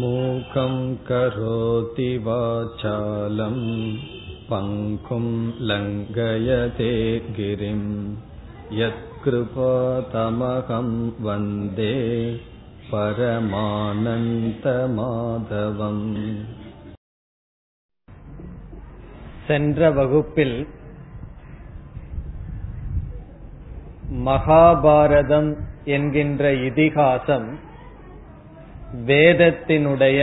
மூகம் கரோதி வாசாலம் பங்கும் லங்கயதே கிரிம் யத்கிருபா தமகம் வந்தே பரமானந்த மாதவம். சென்ற வகுப்பில் மகாபாரதம் என்கின்ற இதிகாசம் வேதத்தினுடைய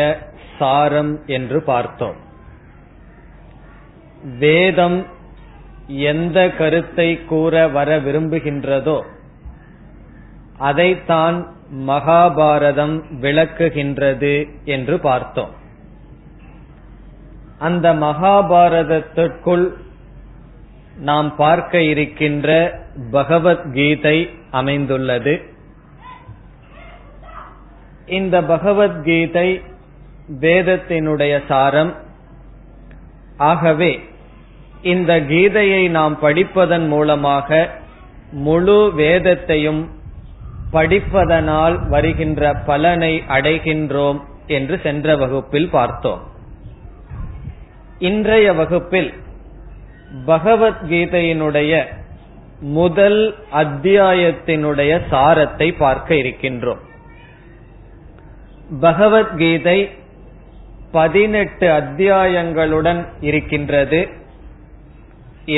சாரம் என்று பார்த்தோம். வேதம் எந்த கருத்தை கூற வர விரும்புகின்றதோ அதைத்தான் மகாபாரதம் விளக்குகின்றது என்று பார்த்தோம். அந்த மகாபாரதத்திற்குள் நாம் பார்க்க இருக்கின்ற பகவத்கீதை அமைந்துள்ளது. இந்த பகவத்கீதை வேதத்தினுடைய சாரம். ஆகவே இந்த கீதையை நாம் படிப்பதன் மூலமாக முழு வேதத்தையும் படிப்பதனால் வருகின்ற பலனை அடைகின்றோம் என்று சென்ற வகுப்பில் பார்த்தோம். இன்றைய வகுப்பில் பகவத்கீதையினுடைய முதல் அத்தியாயத்தினுடைய சாரத்தை பார்க்க இருக்கின்றோம். பகவத்கீதை 18 அத்தியாயங்களுடன் இருக்கின்றது.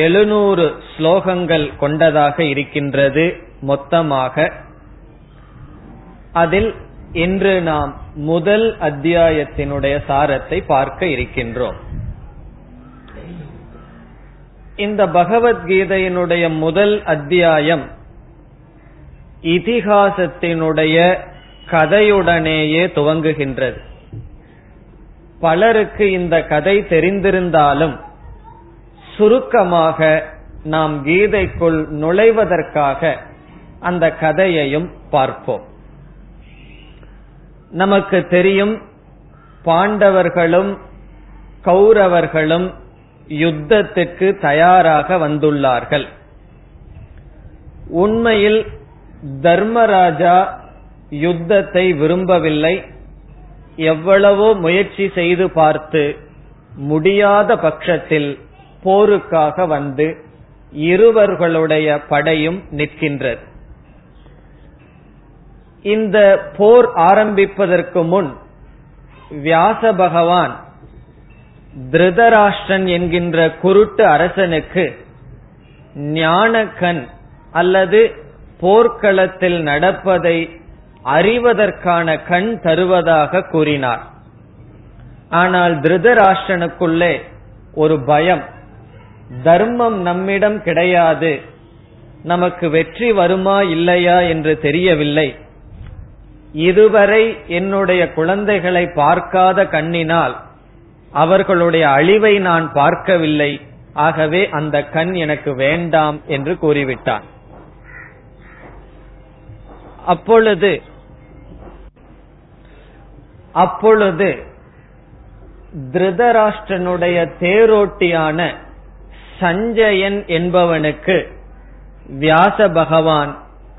700 ஸ்லோகங்கள் கொண்டதாக இருக்கின்றது மொத்தமாக. அதில் இன்று நாம் முதல் அத்தியாயத்தினுடைய சாரத்தை பார்க்க இருக்கின்றோம். இந்த பகவத்கீதையினுடைய முதல் அத்தியாயம் இதிகாசத்தினுடைய கதையுடனேயே துவங்குகின்றது. பலருக்கு இந்த கதை தெரிந்திருந்தாலும் சுருக்கமாக நாம் கீதைக்குள் நுழைவதற்காக அந்த கதையையும் பார்ப்போம். நமக்கு தெரியும், பாண்டவர்களும் கௌரவர்களும் யுத்தத்துக்கு தயாராக வந்துள்ளார்கள். உண்மையில் தர்மராஜா யுத்தத்தை விரும்பவில்லை. எவ்வளவோ முயற்சி செய்து பார்த்து முடியாத பட்சத்தில் போருக்காக வந்து இருவர்களுடைய படையும் நிற்கின்றது. இந்த போர் ஆரம்பிப்பதற்கு முன் வியாசபகவான் திருதராஷ்டிரன் என்கின்ற குருட்டு அரசனுக்கு ஞானக்கண் அல்லது போர்க்களத்தில் நடப்பதை அறிவதற்கான கண் தருவதாக கூறினார். ஆனால் திருதராஷ்டிரனுக்குள்ளே ஒரு பயம், தர்மம் நம்மிடம் கிடையாது, நமக்கு வெற்றி வருமா இல்லையா என்று தெரியவில்லை, இதுவரை என்னுடைய குழந்தைகளை பார்க்காத கண்ணினால் அவர்களுடைய அழிவை நான் பார்க்கவில்லை, ஆகவே அந்த கண் எனக்கு வேண்டாம் என்று கூறிவிட்டான். அப்பொழுது திருதராஷ்டிரனுடைய தேரோட்டியான சஞ்சயன் என்பவனுக்கு வியாச பகவான்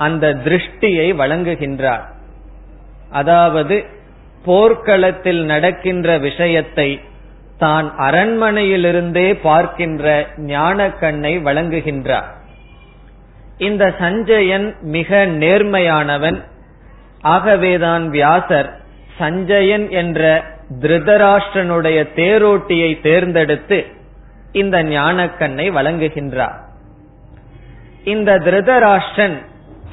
அந்த திருஷ்டியை வழங்குகின்றார். அதாவது போர்க்களத்தில் நடக்கின்ற விஷயத்தை தான் அரண்மனையிலிருந்தே பார்க்கின்ற ஞான கண்ணை வழங்குகின்றார். இந்த சஞ்சயன் மிக நேர்மையானவன். ஆகவேதான் வியாசர் சஞ்சயன் என்ற திருதராஷ்டிரனுடைய தேரோட்டியை தேர்ந்தெடுத்து இந்த ஞானக்கண்ணை வழங்குகின்றார். இந்த திருதராஷ்டிரன்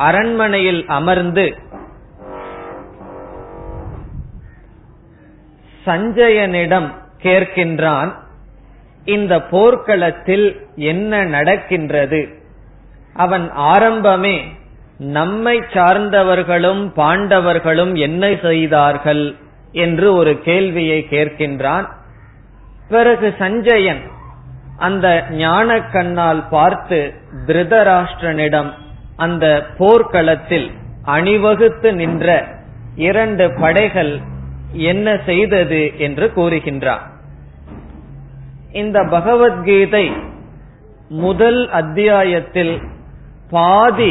அரண்மனையில் அமர்ந்து சஞ்சயனிடம் கேட்கின்றான், இந்த போர்க்களத்தில் என்ன நடக்கின்றது? அவன் ஆரம்பமே நம்மை சார்ந்தவர்களும் பாண்டவர்களும் என்ன செய்தார்கள் என்று ஒரு கேள்வியை கேட்கின்றான். பிறகு சஞ்சயன் அந்த ஞான கண்ணால் பார்த்து திருதராஷ்டிரனிடம் அந்த போர்க்களத்தில் அணிவகுத்து நின்ற இரண்டு படைகள் என்ன செய்தது என்று கூறுகின்றான். இந்த பகவத்கீதை முதல் அத்தியாயத்தில் பாதி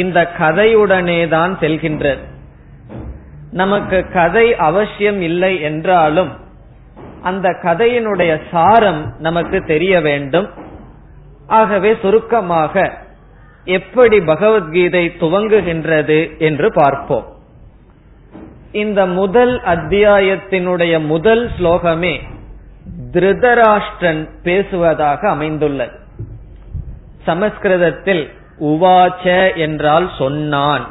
இந்த கதையுடனேதான் செல்கின்றது. நமக்கு கதை அவசியம் இல்லை என்றாலும் அந்த கதையினுடைய சாரம் நமக்கு தெரிய வேண்டும். ஆகவே சுருக்கமாக எப்படி பகவத்கீதை துவங்குகின்றது என்று பார்ப்போம். இந்த முதல் அத்தியாயத்தினுடைய முதல் ஸ்லோகமே திருதராஷ்டிரன் பேசுவதாக அமைந்துள்ளது. சமஸ்கிருதத்தில் உவாச்ச என்றால் சொன்னான்.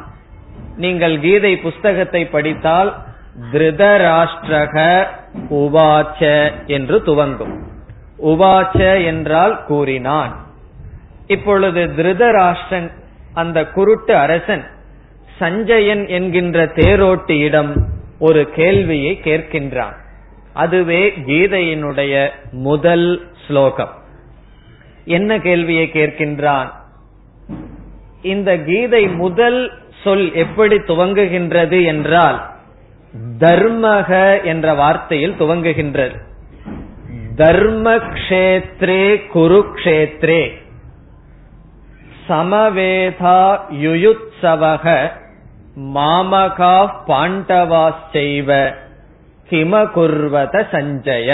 நீங்கள் கீதை புஸ்தகத்தை படித்தால் திருதராஷ்டிரக உவாச்ச என்று துவங்கும். உவாச்ச என்றால் கூறினான். இப்பொழுது திருதராஷ்டிரன், அந்த குருட்டு அரசன் சஞ்சயன் என்கின்ற தேரோட்டியிடம் ஒரு கேள்வியை கேட்கின்றான். அதுவே கீதையினுடைய முதல் ஸ்லோகம். என்ன கேள்வியை கேட்கின்றான்? இந்த கீதை முதல் சொல் எப்படி துவங்குகின்றது என்றால் தர்மக என்ற வார்த்தையில் துவங்குகின்றது. தர்மக்ஷேத்ரே குருக்ஷேத்ரே சமவேதா யுயுத்சவக மாமகா பாண்டவாச்சைவ கிமகுர்வத சஞ்சய.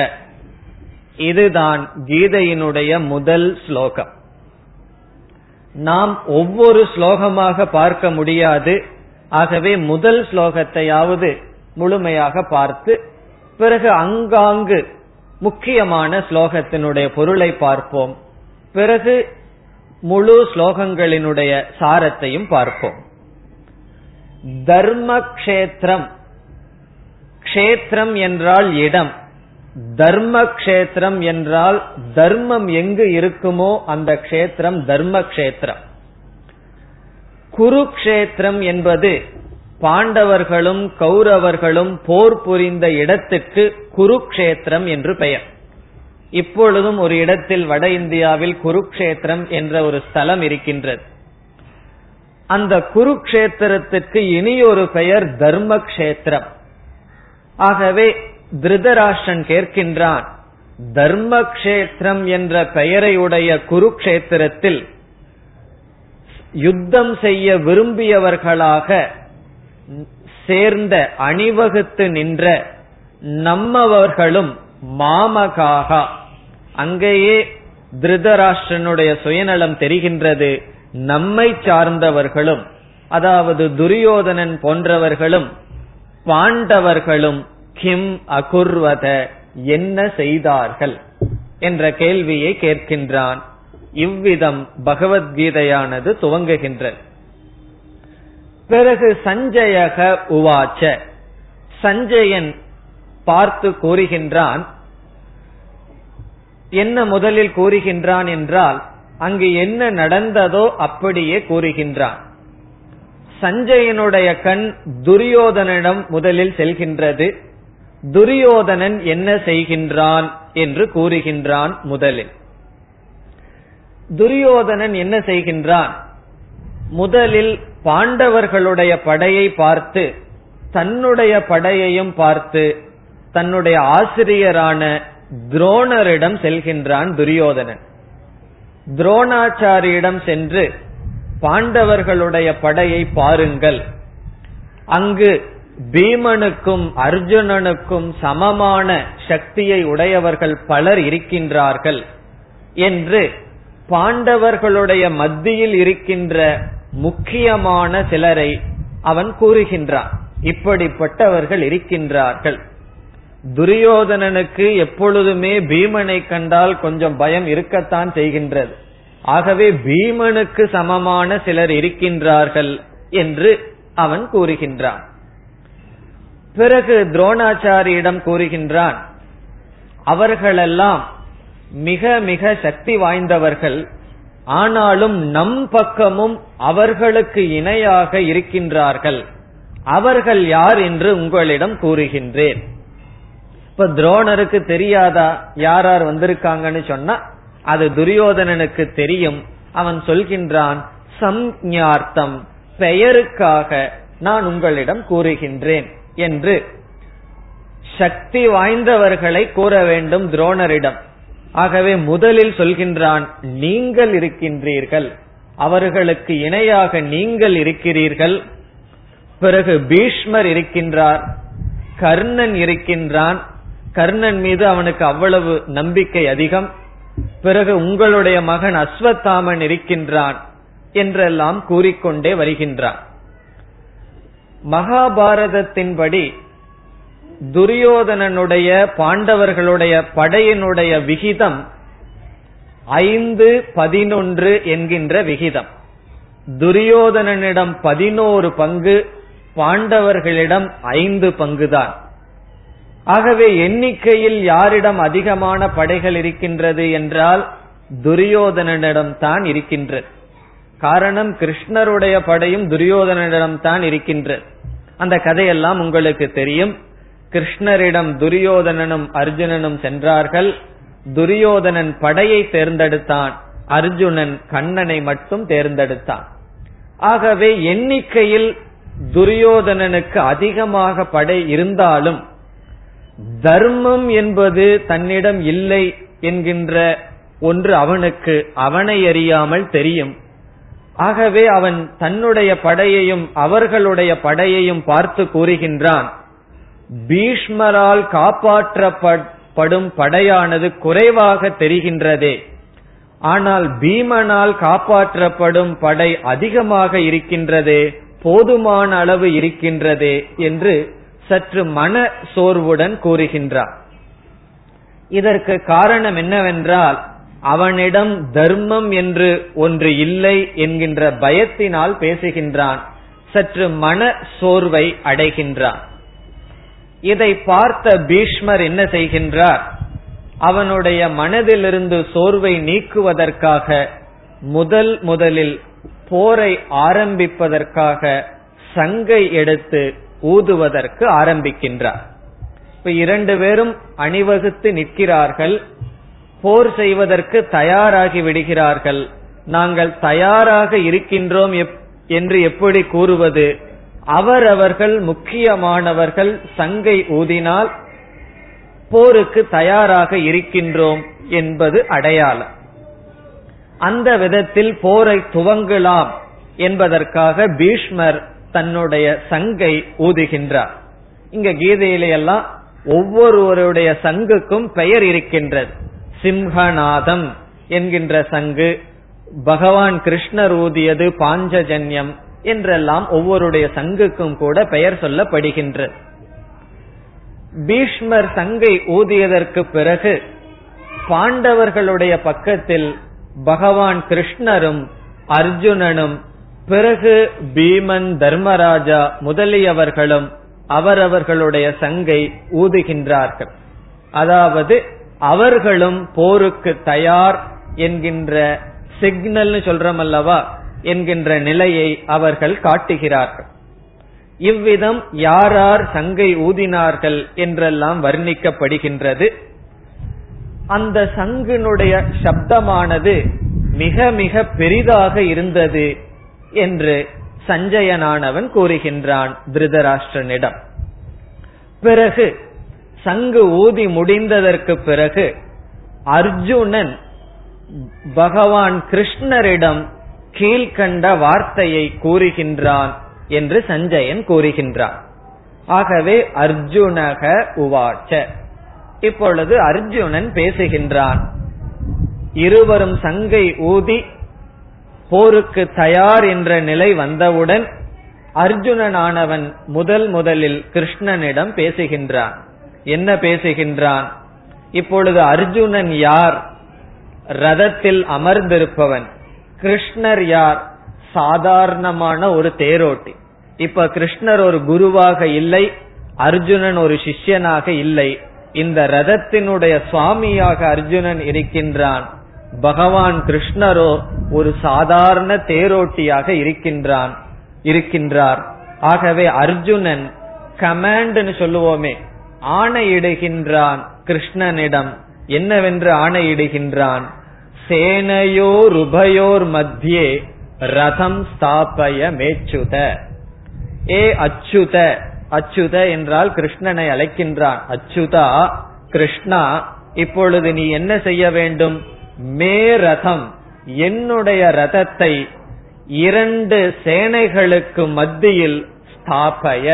இதுதான் கீதையினுடைய முதல் ஸ்லோகம். நாம் ஒவ்வொரு ஸ்லோகமாக பார்க்க முடியாது. ஆகவே முதல் ஸ்லோகத்தையாவது முழுமையாக பார்த்து பிறகு அங்காங்கு முக்கியமான ஸ்லோகத்தினுடைய பொருளை பார்ப்போம். பிறகு முழு ஸ்லோகங்களினுடைய சாரத்தையும் பார்ப்போம். தர்ம கஷேத்திரம், கஷேத்திரம் என்றால் இடம். தர்ம கஷேத்திரம் என்றால் தர்மம் எங்கு இருக்குமோ அந்த கஷேத்திரம் தர்ம கஷேத்திரம். குருக்ஷேத்திரம் என்பது பாண்டவர்களும் கௌரவர்களும் போர் புரிந்த இடத்துக்கு குருக்ஷேத்திரம் என்று பெயர். இப்பொழுதும் ஒரு இடத்தில் வட இந்தியாவில் குருக்ஷேத்திரம் என்ற ஒரு ஸ்தலம் இருக்கின்றது. அந்த குருக்ஷேத்திரத்துக்கு இனியொரு பெயர் தர்ம கஷேத்திரம். ஆகவே திருதராஷ்டிரன் கேட்கின்றான், தர்ம கஷேத்திரம் என்ற பெயரையுடைய குருக்ஷேத்திரத்தில் யுத்தம் செய்ய விரும்பியவர்களாக சேர்ந்த அணிவகுத்து நின்ற நம்மவர்களும் மாமகாக, அங்கேயே திருதராஷ்டிரனுடைய சுயநலம் தெரிகின்றது, நம்மை சார்ந்தவர்களும் அதாவது துரியோதனன் போன்றவர்களும் பாண்டவர்களும் கிம் அகுர்வத என்ன செய்தார்கள் என்ற கேள்வியை கேட்கின்றான். இவ்விதம் பகவத்கீதையானது துவங்குகின்றது. பிறகு சஞ்சயக உவாச்ச, சஞ்சயன் பார்த்து கூறுகின்றான். என்ன முதலில் கூறுகின்றான் என்றால் அங்கு என்ன நடந்ததோ அப்படியே கூறுகின்றான். சஞ்சயனுடைய கண் துரியோதனிடம் முதலில் செல்கின்றது. துரியோதனன் என்ன செய்கின்றான் என்று கூறுகின்றான். முதலில் துரியோதனன் என்ன செய்கின்றான்? முதலில் பாண்டவர்களுடைய படையை பார்த்து தன்னுடைய படையையும் பார்த்து தன்னுடைய ஆசிரியரான துரோணரிடம் செல்கின்றான் துரியோதனன். துரோணாச்சாரியிடம் சென்று பாண்டவர்களுடைய படையை பாருங்கள், அங்கு பீமனுக்கும் அர்ஜுனனுக்கும் சமமான சக்தியை உடையவர்கள் பலர் இருக்கின்றார்கள் என்று பாண்டவர்களுடைய மத்தியில் இருக்கின்ற முக்கியமான சிலரை அவன் கூறுகின்றான். இப்படிப்பட்டவர்கள் இருக்கின்றார்கள். துரியோதனனுக்கு எப்பொழுதுமே பீமனை கண்டால் கொஞ்சம் பயம் இருக்கத்தான் செய்கின்றது. ஆகவே பீமனுக்கு சமமான சிலர் இருக்கின்றார்கள் என்று அவன் கூறுகின்றான். பிறகு துரோணாச்சாரியிடம் கூறுகின்றான், அவர்களெல்லாம் மிக மிக சக்தி வாய்ந்தவர்கள், ஆனாலும் நம் பக்கமும் அவர்களுக்கு இணையாக இருக்கின்றார்கள், அவர்கள் யார் என்று உங்களிடம் கூறுகின்றேன். இப்ப துரோணருக்கு தெரியாதா யார் யார் வந்திருக்காங்கன்னு சொன்னா அது துரியோதனனுக்கு தெரியும். அவன் சொல்கின்றான், சம்ஞார்த்தம் பெயருக்காக நான் உங்களிடம் கூறுகின்றேன் என்று சக்தி வாய்ந்தவர்களை கூற வேண்டும் துரோணரிடம். ஆகவே முதலில் சொல்கின்றான், நீங்கள் இருக்கின்றீர்கள், அவர்களுக்கு இணையாக நீங்கள் இருக்கிறீர்கள், பிறகு பீஷ்மர் இருக்கின்றார், கர்ணன் இருக்கின்றான். கர்ணன் மீது அவனுக்கு அவ்வளவு நம்பிக்கை அதிகம். பிறகு உங்களுடைய மகன் அஸ்வத்தாமன் இருக்கின்றான் என்றெல்லாம் கூறிக்கொண்டே வருகின்றான். மகாபாரதத்தின்படி துரியோதனனுடைய பாண்டவர்களுடைய படையினுடைய விகிதம் 5:11 என்கின்ற விகிதம். துரியோதனனிடம் 11 பங்கு, பாண்டவர்களிடம் 5 பங்குதான். ஆகவே எண்ணிக்கையில் யாரிடம் அதிகமான படைகள் இருக்கின்றது என்றால் துரியோதனனிடம்தான் இருக்கின்றது. காரணம், கிருஷ்ணருடைய படையும் துரியோதனனிடம்தான் இருக்கின்றது. அந்த கதையெல்லாம் உங்களுக்கு தெரியும். கிருஷ்ணரிடம் துரியோதனனும் அர்ஜுனனும் சென்றார்கள். துரியோதனன் படையை தேர்ந்தெடுத்தான், அர்ஜுனன் கண்ணனை மட்டும் தேர்ந்தெடுத்தான். ஆகவே எண்ணிக்கையில் துரியோதனனுக்கு அதிகமாக படை இருந்தாலும் தர்மம் என்பது தன்னிடம் இல்லை என்கின்ற ஒன்று அவனுக்கு அவனை அறியாமல் தெரியும். ஆகவே அவன் தன்னுடைய படையையும் அவர்களுடைய படையையும் பார்த்து கூறுகின்றான், பீஷ்மரால் காப்பாற்றப்படும் படையானது குறைவாக தெரிகின்றதே, ஆனால் பீமனால் காப்பாற்றப்படும் படை அதிகமாக இருக்கின்றதே, போதுமான அளவு இருக்கின்றதே என்று சற்று மன சோர்வுடன் கூறுகின்றார். இதற்கு காரணம் என்னவென்றால் அவனிடம் தர்மம் என்று ஒன்று இல்லை என்கின்ற பயத்தினால் பேசுகின்றான், சற்று மன சோர்வை அடைகின்றான். இதை பார்த்த பீஷ்மர் என்ன செய்கின்றார்? அவனுடைய மனதிலிருந்து சோர்வை நீக்குவதற்காக முதலில் போரை ஆரம்பிப்பதற்காக சங்கை எடுத்து ஊதுவதற்கு ஆரம்பிக்கின்றார். இப்ப 2 பேரும் அணிவகுத்து நிற்கிறார்கள், போர் செய்வதற்கு தயாராகி விடுகிறார்கள். நாங்கள் தயாராக இருக்கின்றோம் என்று எப்படி கூறுவது? அவரவர்கள் முக்கியமானவர்கள் சங்கை ஊதினால் போருக்கு தயாராக இருக்கின்றோம் என்பது அடையாளம். அந்த விதத்தில் போரை துவங்கலாம் என்பதற்காக பீஷ்மர் தன்னுடைய சங்கை ஊதுகின்றார். இங்க கீதையிலெல்லாம் ஒவ்வொருவருடைய சங்குக்கும் பெயர் இருக்கின்றது. சிம்ஹநாதம் என்கின்ற சங்கு, பகவான் கிருஷ்ணர் ஊதியது பாஞ்சஜன்யம் என்றெல்லாம் ஒவ்வொருடைய சங்குக்கும் கூட பெயர் சொல்லப்படுகின்றது. பீஷ்மர் சங்கை ஊதியதற்கு பிறகு பாண்டவர்களுடைய பக்கத்தில் பகவான் கிருஷ்ணரும் அர்ஜுனனும், பிறகு பீமன், தர்மராஜா முதலியவர்களும் அவரவர்களுடைய சங்கை ஊதுகின்றார்கள். அதாவது அவர்களும் போருக்கு தயார் என்கின்ற சிக்னல் சொல்றமல்லவா என்கின்ற நிலையை அவர்கள் காட்டுகிறார்கள். இவ்விதம் யாரார் சங்கை ஊதினார்கள் என்றெல்லாம் வர்ணிக்கப்படுகின்றது. அந்த சங்கினுடைய சப்தமானது மிக மிக பெரிதாக இருந்தது என்று சஞ்சயனானவன் கூறுகின்றான் திருதராஷ்டிரனிடம். பிறகு சங்கு ஊதி முடிந்ததற்கு பிறகு அர்ஜுனன் பகவான் கிருஷ்ணரிடம் கீழ்கண்ட வார்த்தையை கூறுகின்றான் என்று சஞ்சயன் கூறுகின்றான். ஆகவே அர்ஜுனக உவாச்ச, இப்பொழுது அர்ஜுனன் பேசுகின்றான். இருவரும் சங்கை ஊதி போருக்கு தயார் என்ற நிலை வந்தவுடன் அர்ஜுனனானவன் முதலில் கிருஷ்ணனிடம் பேசுகின்றான். என்ன பேசுகின்றான்? இப்பொழுது அர்ஜுனன் யார்? ரதத்தில் அமர்ந்திருப்பவன். கிருஷ்ணர் யார்? சாதாரணமான ஒரு தேரோட்டி. இப்ப கிருஷ்ணர் ஒரு குருவாக இல்லை, அர்ஜுனன் ஒரு சிஷ்யனாக இல்லை. இந்த ரதத்தினுடைய சுவாமியாக அர்ஜுனன் இருக்கின்றான். பகவான் கிருஷ்ணரோ ஒரு சாதாரண தேரோட்டியாக இருக்கின்றார். ஆகவே அர்ஜுனன் கமாண்ட்னு சொல்லுவோமே, ஆணையிடுகின்றான் கிருஷ்ணனிடம். என்னவென்று ஆணையிடுகின்றான்? சேனையோர் உபயோர் மத்தியே ரதம் ஸ்தாபய மேச்சுத. ஏ அச்சுத, அச்சுத என்றால் கிருஷ்ணனை அழைக்கின்றான். அச்சுதா கிருஷ்ணா, இப்பொழுது நீ என்ன செய்ய வேண்டும்? மே ரதம், என்னுடைய ரதத்தை 2 சேனைகளுக்கு மத்தியில் ஸ்தாபய,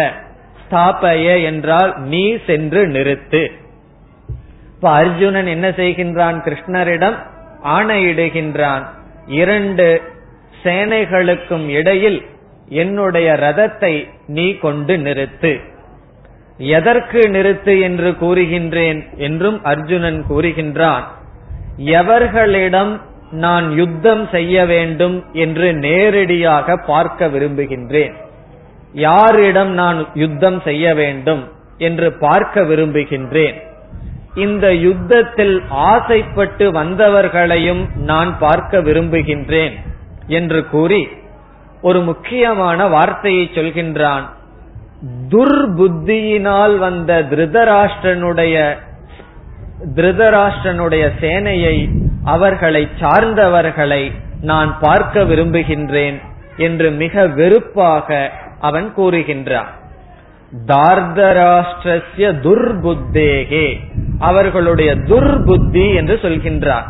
ஸ்தாபய என்றால் நீ சென்று நிறுத்து. அர்ஜுனன் என்ன செய்கின்றான்? கிருஷ்ணரிடம் ஆணையிடுகின்றான், இரண்டு சேனைகளுக்கும் இடையில் என்னுடைய ரதத்தை நீ கொண்டு நிறுத்து. எதற்கு நிறுத்து என்று கூறுகின்றேன் என்றும் அர்ஜுனன் கூறுகின்றான். எவர்களிடம் நான் யுத்தம் செய்ய வேண்டும் என்று நேரடியாக பார்க்க விரும்புகின்றேன், யாரிடம் நான் யுத்தம் செய்ய வேண்டும் என்று பார்க்க விரும்புகின்றேன். இந்த யுத்தத்தில் ஆசைப்பட்டு வந்தவர்களையும் நான் பார்க்க விரும்புகின்றேன் என்று கூறி ஒரு முக்கியமான வார்த்தையை சொல்கின்றான். துர்புத்தியினால் வந்த திருதராஷ்டிரனுடைய சேனையை, அவர்களை சார்ந்தவர்களை நான் பார்க்க விரும்புகின்றேன் என்று மிக வெறுப்பாக அவன் கூறுகின்றான். தார்தராஷ்டிரஸ்ய துர்புத்தேகே, அவர்களுடைய துர்புத்தி என்று சொல்கின்றான்.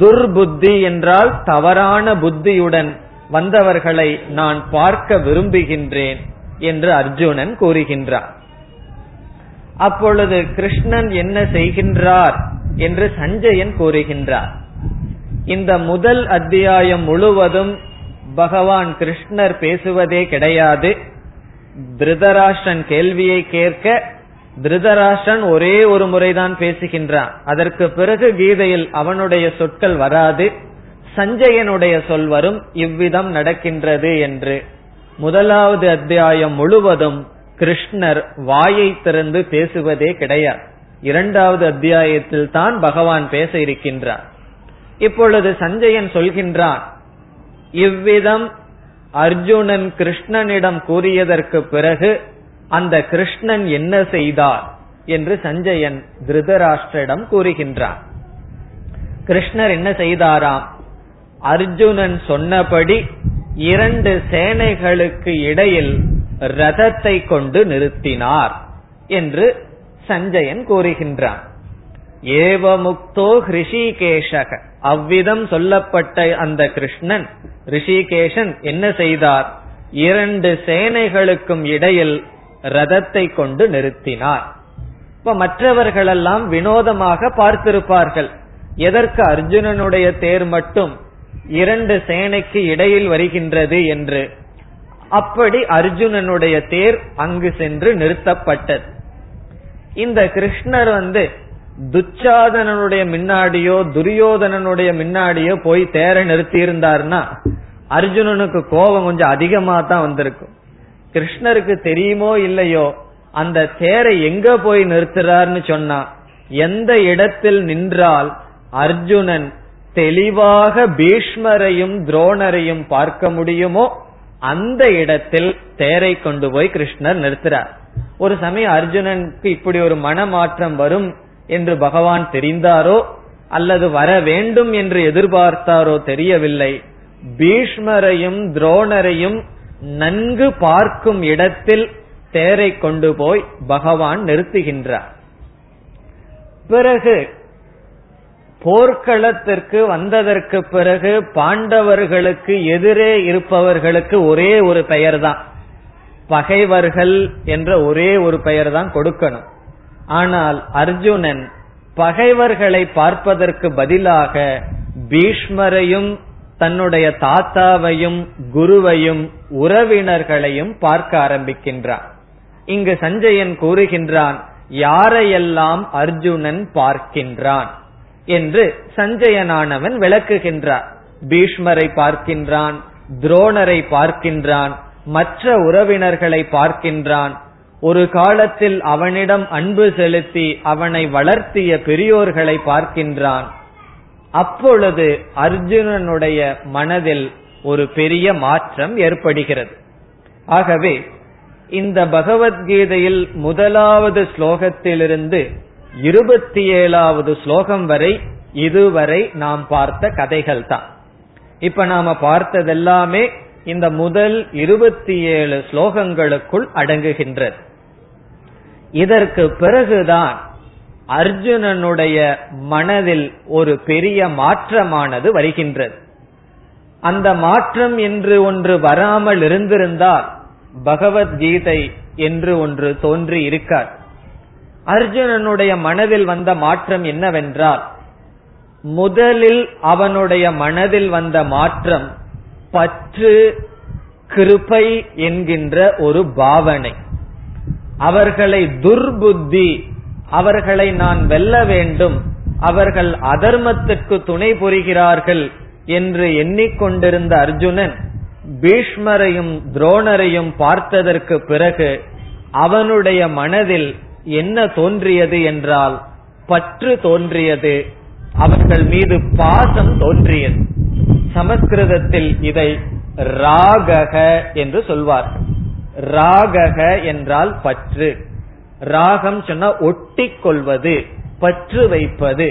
துர்புத்தி என்றால் தவறான புத்தியுடன் வந்தவர்களை நான் பார்க்க விரும்புகின்றேன் என்று அர்ஜுனன் கூறுகின்றான். அப்பொழுது கிருஷ்ணன் என்ன செய்கின்றார் என்று சஞ்சயன் கூறுகின்றார். இந்த முதல் அத்தியாயம் முழுவதும் பகவான் கிருஷ்ணர் பேசுவதே கிடையாது. திருதராஷ்டிரன் கேள்வியை கேட்க திருதராஷ்டிரன் ஒரே ஒரு முறைதான் பேசுகின்றான். அதற்கு பிறகு கீதையில் அவனுடைய சொற்கள் வராது, சஞ்சயனுடைய சொல் வரும். இவ்விதம் நடக்கின்றது என்று முதலாவது அத்தியாயம் முழுவதும் கிருஷ்ணர் வாயை திறந்து பேசுவதே கிடையாது. இரண்டாவது அத்தியாயத்தில் தான் பகவான் பேச இருக்கின்றார். இப்பொழுது சஞ்சயன் சொல்கின்றான். இவ்விதம் அர்ஜுனன் கிருஷ்ணனிடம் கூறியதற்கு பிறகு அந்த கிருஷ்ணன் என்ன செய்தார் என்று சஞ்சயன் திருதராஷ்டிரிடம் கூறுகின்றான். கிருஷ்ணர் என்ன செய்தாராம்? அர்ஜுனன் சொன்னபடி இரண்டு சேனைகளுக்கு இடையில் ரதத்தை கொண்டு நிறுத்தினார் என்று சஞ்சயன் கூறுகின்றான். ஏவ முக்தோ ஹிருஷிகேஷக, அவ்விதம் சொல்லப்பட்ட அந்த கிருஷ்ணன் ரிஷிகேஷன் என்ன செய்தார்? இரண்டு சேனைகளுக்கும் இடையில் ரதத்தை கொண்டு நிறுத்தினார். இப்ப மற்றவர்களெல்லாம் வினோதமாக பார்த்திருப்பார்கள், எதற்கு அர்ஜுனனுடைய தேர் மட்டும் இரண்டு சேனைக்கு இடையில் வருகின்றது என்று. அப்படி அர்ஜுனனுடைய தேர் அங்கு சென்று நிறுத்தப்பட்டது. இந்த கிருஷ்ணர் துச்சாதனனுடைய முன்னாடியோ துரியோதனனுடைய முன்னாடியோ போய் தேரை நிறுத்தி இருந்தார்னா அர்ஜுனனுக்கு கோபம் கொஞ்சம் அதிகமா தான் வந்திருக்கும். கிருஷ்ணருக்கு தெரியுமோ இல்லையோ அந்த தேரை எங்க போய் நிறுத்துறாருன்னு சொன்னா, எந்த இடத்தில் நின்றால் அர்ஜுனன் தெளிவாக பீஷ்மரையும் துரோணரையும் பார்க்க முடியுமோ அந்த இடத்தில் தேரை கொண்டு போய் கிருஷ்ணர் நிறுத்துறார். ஒரு சமயம் அர்ஜுனனுக்கு இப்படி ஒரு மனமாற்றம் வரும் என்று பகவான் தெரிந்தாரோ அல்லது வர வேண்டும் என்று எதிர்பார்த்தாரோ தெரியவில்லை. பீஷ்மரையும் துரோணரையும் நன்கு பார்க்கும் இடத்தில் தேரை கொண்டு போய் பகவான் நிறுத்துகின்றார். பிறகு போர்க்களத்திற்கு வந்ததற்கு பிறகு பாண்டவர்களுக்கு எதிரே இருப்பவர்களுக்கு ஒரே ஒரு பெயர் தான், பகைவர்கள் என்ற ஒரே ஒரு பெயர் தான் கொடுக்கணும். ஆனால் அர்ஜுனன் பகைவர்களை பார்ப்பதற்கு பதிலாக பீஷ்மரையும் தன்னுடைய தாத்தாவையும் குருவையும் உறவினர்களையும் பார்க்க ஆரம்பிக்கின்றான். இங்கு சஞ்சயன் கூறுகின்றான், யாரையெல்லாம் அர்ஜுனன் பார்க்கின்றான் என்று சஞ்சயனானவன் விளக்குகின்றான். பீஷ்மரை பார்க்கின்றான், துரோணரை பார்க்கின்றான், மற்ற உறவினர்களை பார்க்கின்றான். ஒரு காலத்தில் அவனிடம் அன்பு செலுத்தி அவனை வளர்த்திய பெரியோர்களை பார்க்கின்றான். அப்பொழுது அர்ஜுனனுடைய மனதில் ஒரு பெரிய மாற்றம் ஏற்படுகிறது. ஆகவே இந்த பகவத்கீதையில் முதலாவது ஸ்லோகத்திலிருந்து 27வது ஸ்லோகம் வரை இதுவரை நாம் பார்த்த கதைகள் தான். இப்ப நாம பார்த்ததெல்லாமே இந்த முதல் 27 ஸ்லோகங்களுக்குள் அடங்குகின்றது. இதற்கு பிறகுதான் அர்ஜுனனுடைய மனதில் ஒரு பெரிய மாற்றமானது வருகின்றது. அந்த மாற்றம் என்று ஒன்று வராமல் இருந்திருந்தால் பகவத்கீதை என்று ஒன்று தோன்றி இருக்கார். அர்ஜுனனுடைய மனதில் வந்த மாற்றம் என்னவென்றால், முதலில் அவனுடைய மனதில் வந்த மாற்றம் பற்று, கிருபை என்கின்ற ஒரு பாவனை. அவர்களை துர்புத்தி, அவர்களை நான் வெல்ல வேண்டும், அவர்கள் அதர்மத்துக்கு துணை புரிகிறார்கள் என்று எண்ணிக்கொண்டிருந்த அர்ஜுனன் பீஷ்மரையும் துரோணரையும் பார்த்ததற்கு பிறகு அவனுடைய மனதில் என்ன தோன்றியது என்றால் பற்று தோன்றியது, அவர்கள் மீது பாசம் தோன்றியது. சமஸ்கிருதத்தில் இதை ராகக என்று சொல்வார்கள். ராகக என்றால் பற்று. ராகம் சொன்னா ஒட்டி கொள்வது, பற்று வைப்பது.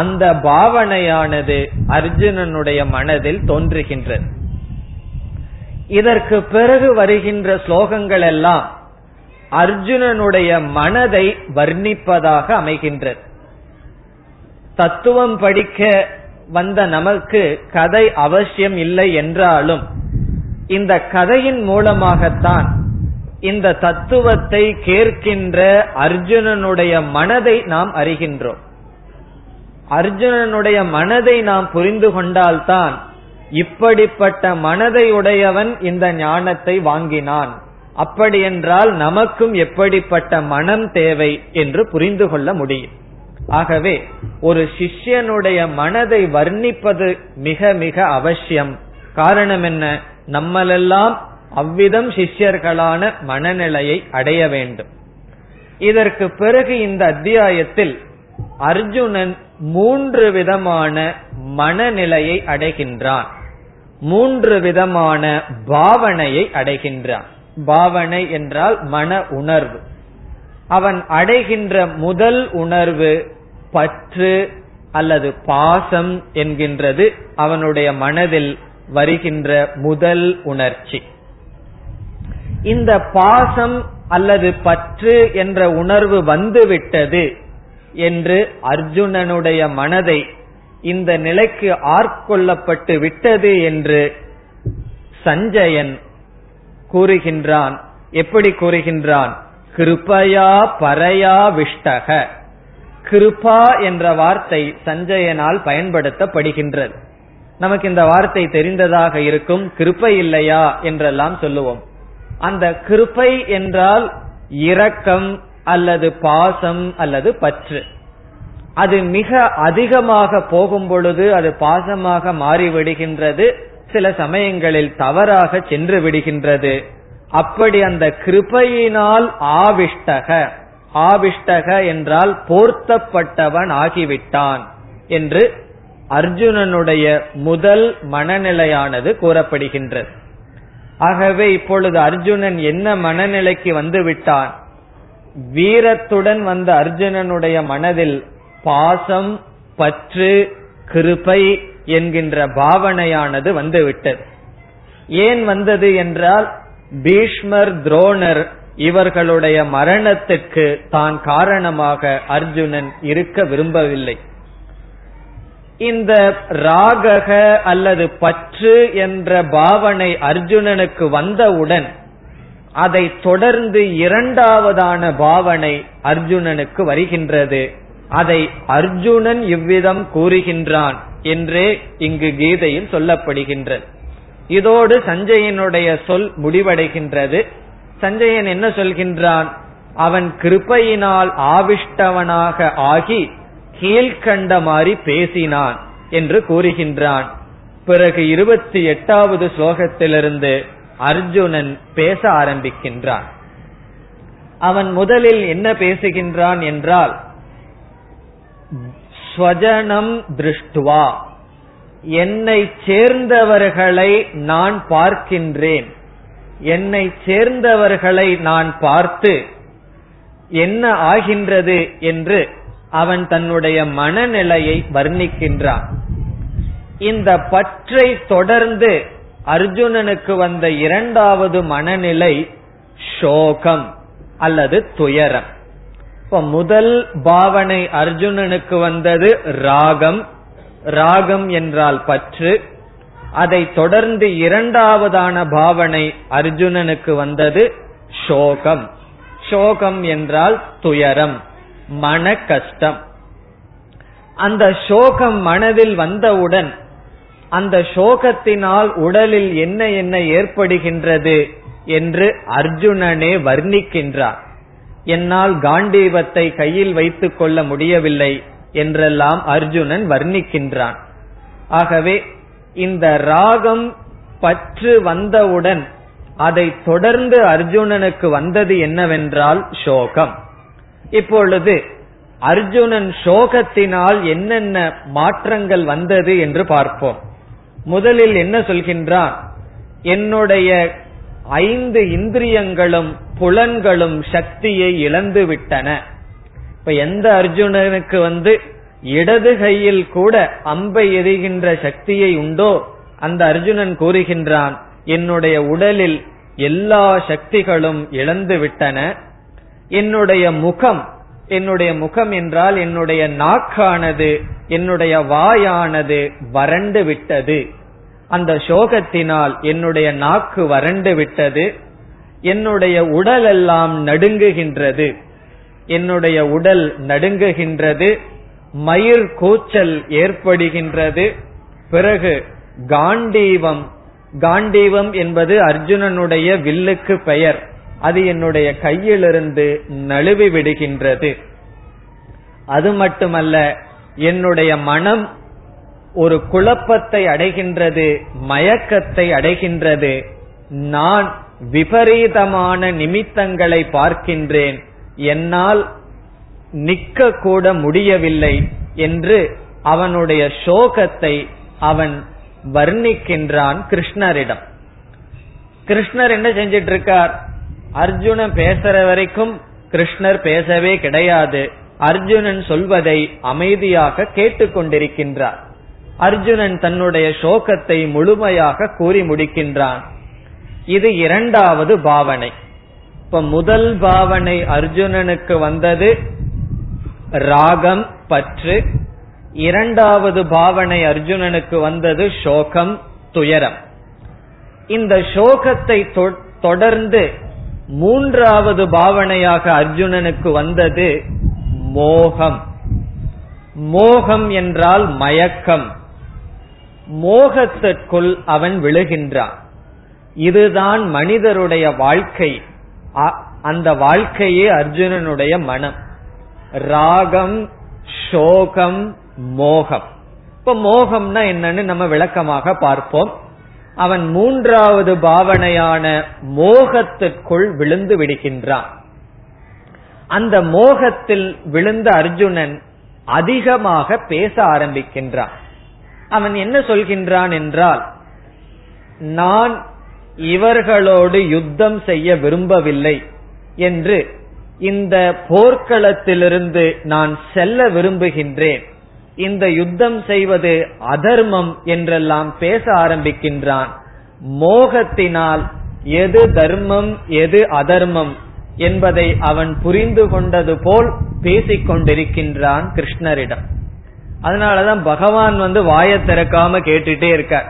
அந்த பாவனையானது அர்ஜுனனுடைய மனதில் தோன்றுகின்றது. இதற்கு பிறகு வருகின்ற ஸ்லோகங்கள் எல்லாம் அர்ஜுனனுடைய மனதை வர்ணிப்பதாக அமைகின்றது. தத்துவம் படிக்க வந்த நமக்கு கதை அவசியம் இல்லை என்றாலும் இந்த கதையின் மூலமாகத்தான் இந்த தத்துவத்தை கேட்கின்ற அர்ஜுனனுடைய மனதை நாம் அறிகின்றோம். அர்ஜுனனுடைய மனதை நாம் புரிந்து கொண்டால்தான் இப்படிப்பட்ட மனதை உடையவன் இந்த ஞானத்தை வாங்கினான், அப்படி என்றால் நமக்கும் எப்படிப்பட்ட மனம் தேவை என்று புரிந்து கொள்ள முடியும். ஆகவே ஒரு சிஷ்யனுடைய மனதை வர்ணிப்பது மிக மிக அவசியம். காரணம் என்ன? நம்மளெல்லாம் அவ்விதம் சிஷ்யர்களான மனநிலையை அடைய வேண்டும். இதற்கு பிறகு இந்த அத்தியாயத்தில் அர்ஜுனன் 3 விதமான மனநிலையை அடைகின்றான், 3 விதமான பாவனையை அடைகின்றான். பாவனை என்றால் மன உணர்வு. அவன் அடைகின்ற முதல் உணர்வு பற்று அல்லது பாசம் என்கின்றது. அவனுடைய மனதில் வருகின்ற முதல் உணர்ச்சி இந்த பாசம் அல்லது பற்று என்ற உணர்வு வந்துவிட்டது என்று அர்ஜுனனுடைய மனதை இந்த நிலைக்கு ஆட்கொள்ளப்பட்டு விட்டது என்று சஞ்சயன் கூறுகின்றான். எப்படி கூறுகின்றான்? கிருபயா பரயா விஷ்டக. கிருபா என்ற வார்த்தை சஞ்சயனால் பயன்படுத்தப்படுகின்றது. நமக்கு இந்த வார்த்தை தெரிந்ததாக இருக்கும். கிருபை இல்லையா என்றெல்லாம் சொல்லுவோம். அந்த கிருபை என்றால் இரக்கம் அல்லது பாசம் அல்லது பற்று. அது மிக அதிகமாக போகும் பொழுது அது பாசமாக மாறிவிடுகின்றது, சில சமயங்களில் தவறாக சென்று விடுகின்றது. அப்படி அந்த கிருபையினால் ஆவிஷ்டக, ஆவிஷ்டக என்றால் போர்த்தப்பட்டவன் ஆகிவிட்டான் என்று அர்ஜுனனுடைய முதல் மனநிலையானது கூறப்படுகின்றது. ஆகவே இப்பொழுது அர்ஜுனன் என்ன மனநிலைக்கு வந்துவிட்டான்? வீரத்துடன் வந்த அர்ஜுனனுடைய மனதில் பாசம், பற்று, கிருபை என்கின்ற பாவனையானது வந்துவிட்டது. ஏன் வந்தது என்றால் பீஷ்மர் துரோணர் இவர்களுடைய மரணத்திற்கு தான் காரணமாக அர்ஜுனன் இருக்க விரும்பவில்லை. இந்த ராகக அல்லது பற்று என்ற பாவனை அர்ஜுனனுக்கு வந்தவுடன் அதை தொடர்ந்து இரண்டாவதான பாவனை அர்ஜுனனுக்கு வருகின்றது. அதை அர்ஜுனன் இவ்விதம் கூறுகின்றான் என்றே இங்கு கீதையில் சொல்லப்படுகின்றது. இதோடு சஞ்சயனுடைய சொல் முடிவடைகின்றது. சஞ்சயன் என்ன சொல்கின்றான்? அவன் கிருபையினால் ஆவிஷ்டவனாக ஆகி கீழ்கண்ட மாறி பேசினான் என்று கூறுகின்றான். பிறகு 28வது ஸ்லோகத்திலிருந்து அர்ஜுனன் பேச ஆரம்பிக்கின்றான். அவன் முதலில் என்ன பேசுகின்றான் என்றால், ஸ்வஜனம் திருஷ்டுவா, என்னை சேர்ந்தவர்களை நான் பார்க்கின்றேன், என்னை சேர்ந்தவர்களை நான் பார்த்து என்ன ஆகின்றது என்று அவன் தன்னுடைய மனநிலையை வர்ணிக்கின்றான். இந்த பற்றை தொடர்ந்து அர்ஜுனனுக்கு வந்த இரண்டாவது மனநிலை சோகம் அல்லது துயரம். இப்ப முதல் பாவனை அர்ஜுனனுக்கு வந்தது ராகம், ராகம் என்றால் பற்று. அதை தொடர்ந்து இரண்டாவதான பாவனை அர்ஜுனனுக்கு வந்தது சோகம். சோகம் என்றால் துயரம், மன கஷ்டம். அந்த சோகம் மனதில் வந்தவுடன் அந்த சோகத்தினால் உடலில் என்ன என்ன ஏற்படுகின்றது என்று அர்ஜுனனே வர்ணிக்கின்றார். என்னால் காண்டீபத்தை கையில் வைத்துக் கொள்ள முடியவில்லை என்றெல்லாம் அர்ஜுனன் வர்ணிக்கின்றான். ஆகவே இந்த ராகம் பற்று வந்தவுடன் அதை தொடர்ந்து அர்ஜுனனுக்கு வந்தது என்னவென்றால் சோகம். இப்பொழுது அர்ஜுனன் சோகத்தினால் என்னென்ன மாற்றங்கள் வந்தது என்று பார்ப்போம். முதலில் என்ன சொல்கின்றான், என்னுடைய 5 இந்திரியங்களும் புலன்களும் சக்தியை இழந்து விட்டன. இப்ப எந்த அர்ஜுனனுக்கு இடது கையில் கூட அம்பை எறிகின்ற சக்தியை உண்டோ அந்த அர்ஜுனன் கூறுகின்றான், என்னுடைய உடலில் எல்லா சக்திகளும் இழந்து விட்டன. என்னுடைய முகம் என்றால் என்னுடைய நாக்கானது, என்னுடைய வாயானது வறண்டு விட்டது. அந்த சோகத்தினால் என்னுடைய நாக்கு வறண்டு விட்டது. என்னுடைய உடல் எல்லாம் நடுங்குகின்றது. என்னுடைய உடல் நடுங்குகின்றது. மயிர் கூச்சல் ஏற்படுகின்றது. பிறகு காண்டீவம். காண்டீவம் என்பது அர்ஜுனனுடைய வில்லுக்கு பெயர். அது என்னுடைய கையிலிருந்து நழுவி விடுகின்றது. அது மட்டுமல்ல, என்னுடைய மனம் ஒரு குழப்பத்தை அடைகின்றது, மயக்கத்தை அடைகின்றது. நான் விபரீதமான நிமித்தங்களை பார்க்கின்றேன், என்னால் நிக்க கூட முடியவில்லை என்று அவனுடைய சோகத்தை அவன் வர்ணிக்கின்றான் கிருஷ்ணரிடம். கிருஷ்ணர் என்ன செஞ்சிட்டு இருக்கார்? அர்ஜுனன் பேசுற வரைக்கும் கிருஷ்ணர் பேசவே கிடையாது. அர்ஜுனன் சொல்வதை அமைதியாக கேட்டுக்கொண்டிருக்கின்றார். அர்ஜுனன் தன்னுடைய சோகத்தை முழுமையாக கூறி முடிக்கின்றான். இது இரண்டாவது பாவனை. இப்ப முதல் பாவனை அர்ஜுனனுக்கு வந்தது ராகம் பற்று. இரண்டாவது பாவனை அர்ஜுனனுக்கு வந்தது சோகம், துயரம். இந்த சோகத்தை தொடர்ந்து மூன்றாவது பாவனையாக அர்ஜுனனுக்கு வந்தது மோகம். மோகம் என்றால் மயக்கம். மோகத்திற்குள் அவன் விழுகின்றான். இதுதான் மனிதருடைய வாழ்க்கை. அந்த வாழ்க்கையே அர்ஜுனனுடைய மனம். ராகம், சோகம், மோகம். இப்ப மோகம்னா என்னன்னு நம்ம விளக்கமாக பார்ப்போம். அவன் மூன்றாவது பாவனையான மோகத்திற்குள் விழுந்து விடுகின்றான். அந்த மோகத்தில் விழுந்த அர்ஜுனன் அதிகமாக பேச ஆரம்பிக்கின்றான். அவன் என்ன சொல்கின்றான் என்றால், நான் இவர்களோடு யுத்தம் செய்ய விரும்பவில்லை என்று, இந்த போர்க்களத்திலிருந்து நான் செல்ல விரும்புகின்றேன், இந்த யுத்தம் செய்வது அதர்மம் என்றெல்லாம் பேச ஆரம்பிக்கின்றான். மோகத்தினால் எது தர்மம் எது அதர்மம் என்பதை அவன் புரிந்து கொண்டது போல் பேசிக்கொண்டிருக்கின்றான் கிருஷ்ணரிடம். அதனாலதான் பகவான் வாயை திறக்காம கேட்டுட்டே இருக்கார்.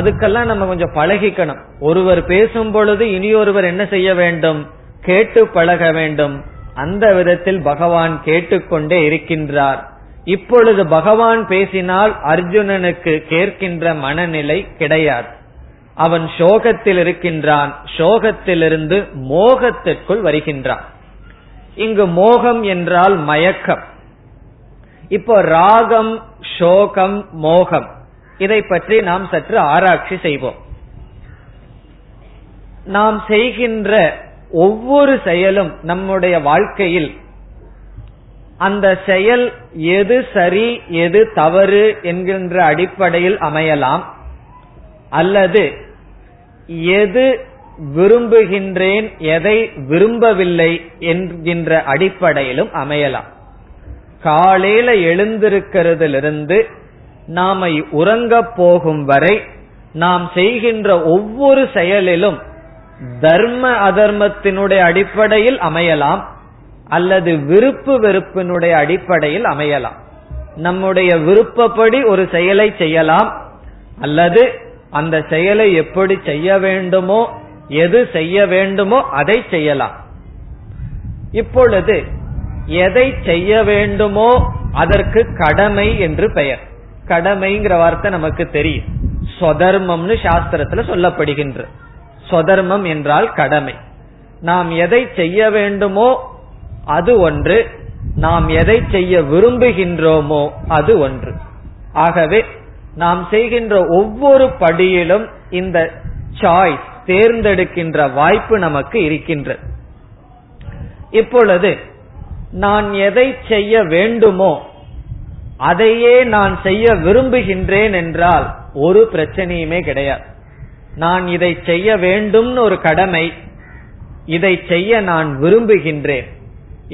அதுக்கெல்லாம் நம்ம கொஞ்சம் பழகிக்கணும். ஒருவர் பேசும் பொழுது இனியொருவர் என்ன செய்ய வேண்டும்? கேட்டு பழக வேண்டும். அந்த விதத்தில் பகவான் கேட்டுக்கொண்டே இருக்கின்றார். இப்பொழுது பகவான் பேசினால் அர்ஜுனனுக்கு கேட்கின்ற மனநிலை கிடையாது. அவன் சோகத்தில் இருக்கின்றான். சோகத்திலிருந்து மோகத்திற்குள் வருகின்றான். இங்கு மோகம் என்றால் மயக்கம். இப்போ ராகம், சோகம், மோகம் இதை பற்றி நாம் சற்று ஆராய்ச்சி செய்வோம். நாம் செய்கின்ற ஒவ்வொரு செயலும் நம்முடைய வாழ்க்கையில் அந்த செயல் எது சரி எது தவறு என்கின்ற அடிப்படையில் அமையலாம், அல்லது எது விரும்புகின்றேன் எதை விரும்பவில்லை என்கின்ற அடிப்படையிலும் அமையலாம். காலையில எழுந்திருக்கிறதிலிருந்து நாம உறங்கப் போகும் வரை நாம் செய்கின்ற ஒவ்வொரு செயலிலும் தர்ம அதர்மத்தினுடைய அடிப்படையில் அமையலாம், அல்லது விருப்பு வெறுப்பினுடைய அடிப்படையில் அமையலாம். நம்முடைய விருப்பப்படி ஒரு செயலை செய்யலாம், அல்லது அந்த செயலை எப்படி செய்ய வேண்டுமோ, எது செய்ய வேண்டுமோ அதை செய்யலாம். இப்பொழுது எதை செய்ய வேண்டுமோ அதற்கு கடமை என்று பெயர். கடமைங்கிற வார்த்தை நமக்கு தெரியும். சொதர்மம்னு சாஸ்திரத்துல சொல்லப்படுகின்ற சொதர்மம் என்றால் கடமை. நாம் எதை செய்ய வேண்டுமோ அது ஒன்று, நாம் எதை செய்ய விரும்புகின்றோமோ அது ஒன்று. ஆகவே நாம் செய்கின்ற ஒவ்வொரு படியிலும் இந்த சாய்ஸ், தேர்ந்தெடுக்கின்ற வாய்ப்பு நமக்கு இருக்கின்றது. இப்பொழுது நான் எதை செய்ய வேண்டுமோ அதையே நான் செய்ய விரும்புகின்றேன் என்றால் ஒரு பிரச்சனையுமே கிடையாது. நான் இதை செய்ய வேண்டும்னு ஒரு கடமை, இதை செய்ய நான் விரும்புகின்றேன்,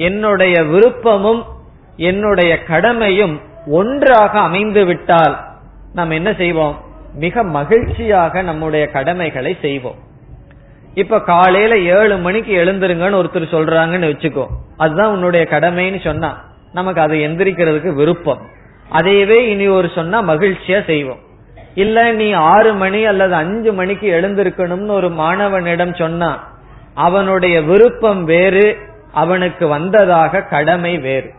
என்னுடைய விருப்பமும் என்னுடைய கடமையும் ஒன்றாக அமைந்துவிட்டால் நாம் என்ன செய்வோம்? மிக மகிழ்ச்சியாக நம்முடைய கடமைகளை செய்வோம். இப்ப காலையில 7 மணிக்கு எழுந்திருங்கன்னு ஒருத்தர் சொல்றாங்கன்னு வச்சுக்கோ, அதுதான் உன்னுடைய கடமைன்னு சொன்னா நமக்கு அது எந்திரிக்கிறதுக்கு விருப்பம். அதையவே இனி ஒரு சொன்னா மகிழ்ச்சியா செய்வோம். இல்ல நீ 6 மணி அல்லது 5 மணிக்கு எழுந்திருக்கணும்னு ஒரு மாணவனிடம் சொன்னா அவனுடைய விருப்பம் வேறு, அவனுக்கு வந்ததாக கடமை வேறு.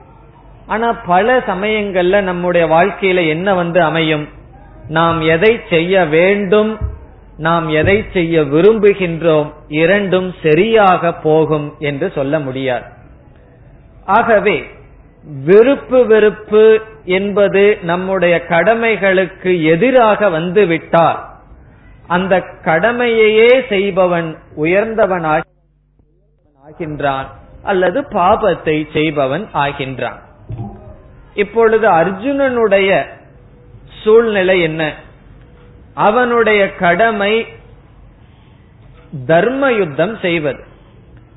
ஆனா பல சமயங்கள்ல நம்முடைய வாழ்க்கையில என்ன வந்து அமையும்? நாம் எதை செய்ய வேண்டும், நாம் எதை செய்ய விரும்புகின்றோம் இரண்டும் சரியாக போகும் என்று சொல்ல முடியாது. ஆகவே விருப்பு வெறுப்பு என்பது நம்முடைய கடமைகளுக்கு எதிராக வந்துவிட்டால் அந்த கடமையையே செய்பவன் உயர்ந்தவன் ஆகின்றான் அல்லது பாபத்தை செய்பவன் ஆகின்றான். இப்பொழுது அர்ஜுனனுடைய சூழ்நிலை என்ன? அவனுடைய கடமை தர்ம யுத்தம் செய்வது.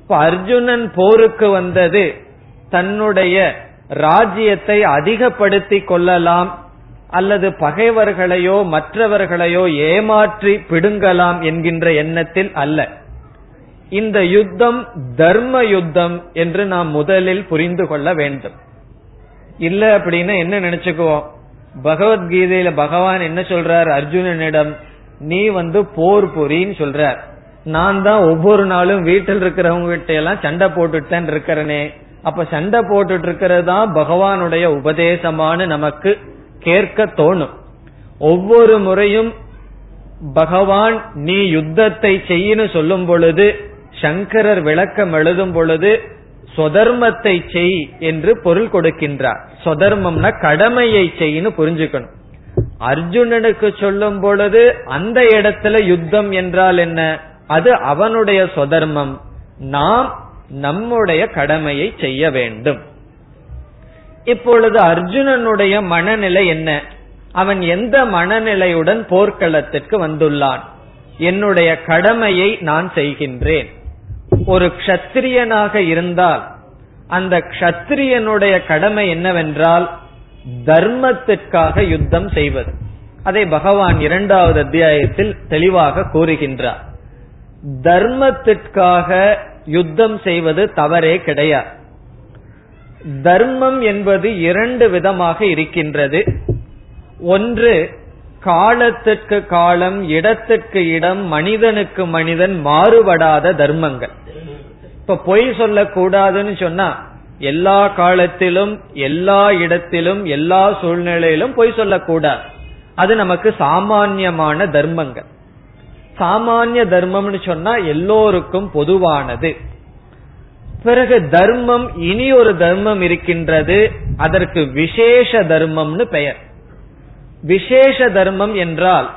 இப்ப அர்ஜுனன் போருக்கு வந்தது தன்னுடைய ராஜ்யத்தை அதிகப்படுத்தி கொள்ளலாம் அல்லது பகைவர்களையோ மற்றவர்களையோ ஏமாற்றி பிடுங்கலாம் என்கின்ற எண்ணத்தில் அல்ல. இந்த யுத்தம் தர்ம யுத்தம் என்று நாம் முதலில் புரிந்து கொள்ள வேண்டும். இல்ல அப்படின்னா என்ன நினைச்சுக்குவோம்? பகவத்கீதையில பகவான் என்ன சொல்றார்? அர்ஜுனனிடம் நீ போர் புரின்னு சொல்றார். நான் தான் ஒவ்வொரு நாளும் வீட்டில் இருக்கிறவங்க கிட்ட எல்லாம் சண்டை போட்டுட்டு தான் இருக்கிறனே, அப்ப சண்டை போட்டுட்டு இருக்கிறது தான் பகவானுடைய உபதேசமானு நமக்கு கேட்க தோணும். ஒவ்வொரு முறையும் பகவான் நீ யுத்தத்தை செய்யின்னு சொல்லும் பொழுது, சங்கரர் விளக்கம் எழுதும் பொழுது சொதர்மத்தை செய் என்று பொருள் கொடுக்கின்றார். சொதர்மம்னா கடமையை செய்யின்னு புரிஞ்சுக்கணும். அர்ஜுனனுக்கு சொல்லும் பொழுது அந்த இடத்துல யுத்தம் என்றால் என்ன? அது அவனுடைய சொதர்மம். நாம் நம்முடைய கடமையை செய்ய வேண்டும். இப்பொழுது அர்ஜுனனுடைய மனநிலை என்ன? அவன் எந்த மனநிலையுடன் போர்க்களத்திற்கு வந்துள்ளான்? என்னுடைய கடமையை நான் செய்கின்றேன். ஒரு க்ஷத்திரியனாக இருந்தால் அந்த க்ஷத்திரியனுடைய கடமை என்னவென்றால் தர்மத்திற்காக யுத்தம் செய்வது. அதை பகவான் 2வது அத்தியாயத்தில் தெளிவாக கூறுகின்றார். தர்மத்திற்காக யுத்தம் செய்வது தவறே கிடையாது. தர்மம் என்பது 2 விதமாக இருக்கின்றது. ஒன்று, காலத்திற்கு காலம், இடத்திற்கு இடம், மனிதனுக்கு மனிதன் மாறுபடாத தர்மங்கள். இப்ப பொய் சொல்லக்கூடாதுன்னு சொன்னா எல்லா காலத்திலும் எல்லா இடத்திலும் எல்லா சூழ்நிலையிலும் பொய் சொல்லக்கூடாது. அது நமக்கு சாமான்யமான தர்மங்கள். சாமானிய தர்மம்னு சொன்னா எல்லோருக்கும் பொதுவானது. பிறகு தர்மம், இனி ஒரு தர்மம் இருக்கின்றது, அதற்கு விசேஷ தர்மம்னு பெயர். விசேஷ தர்மம் என்றால்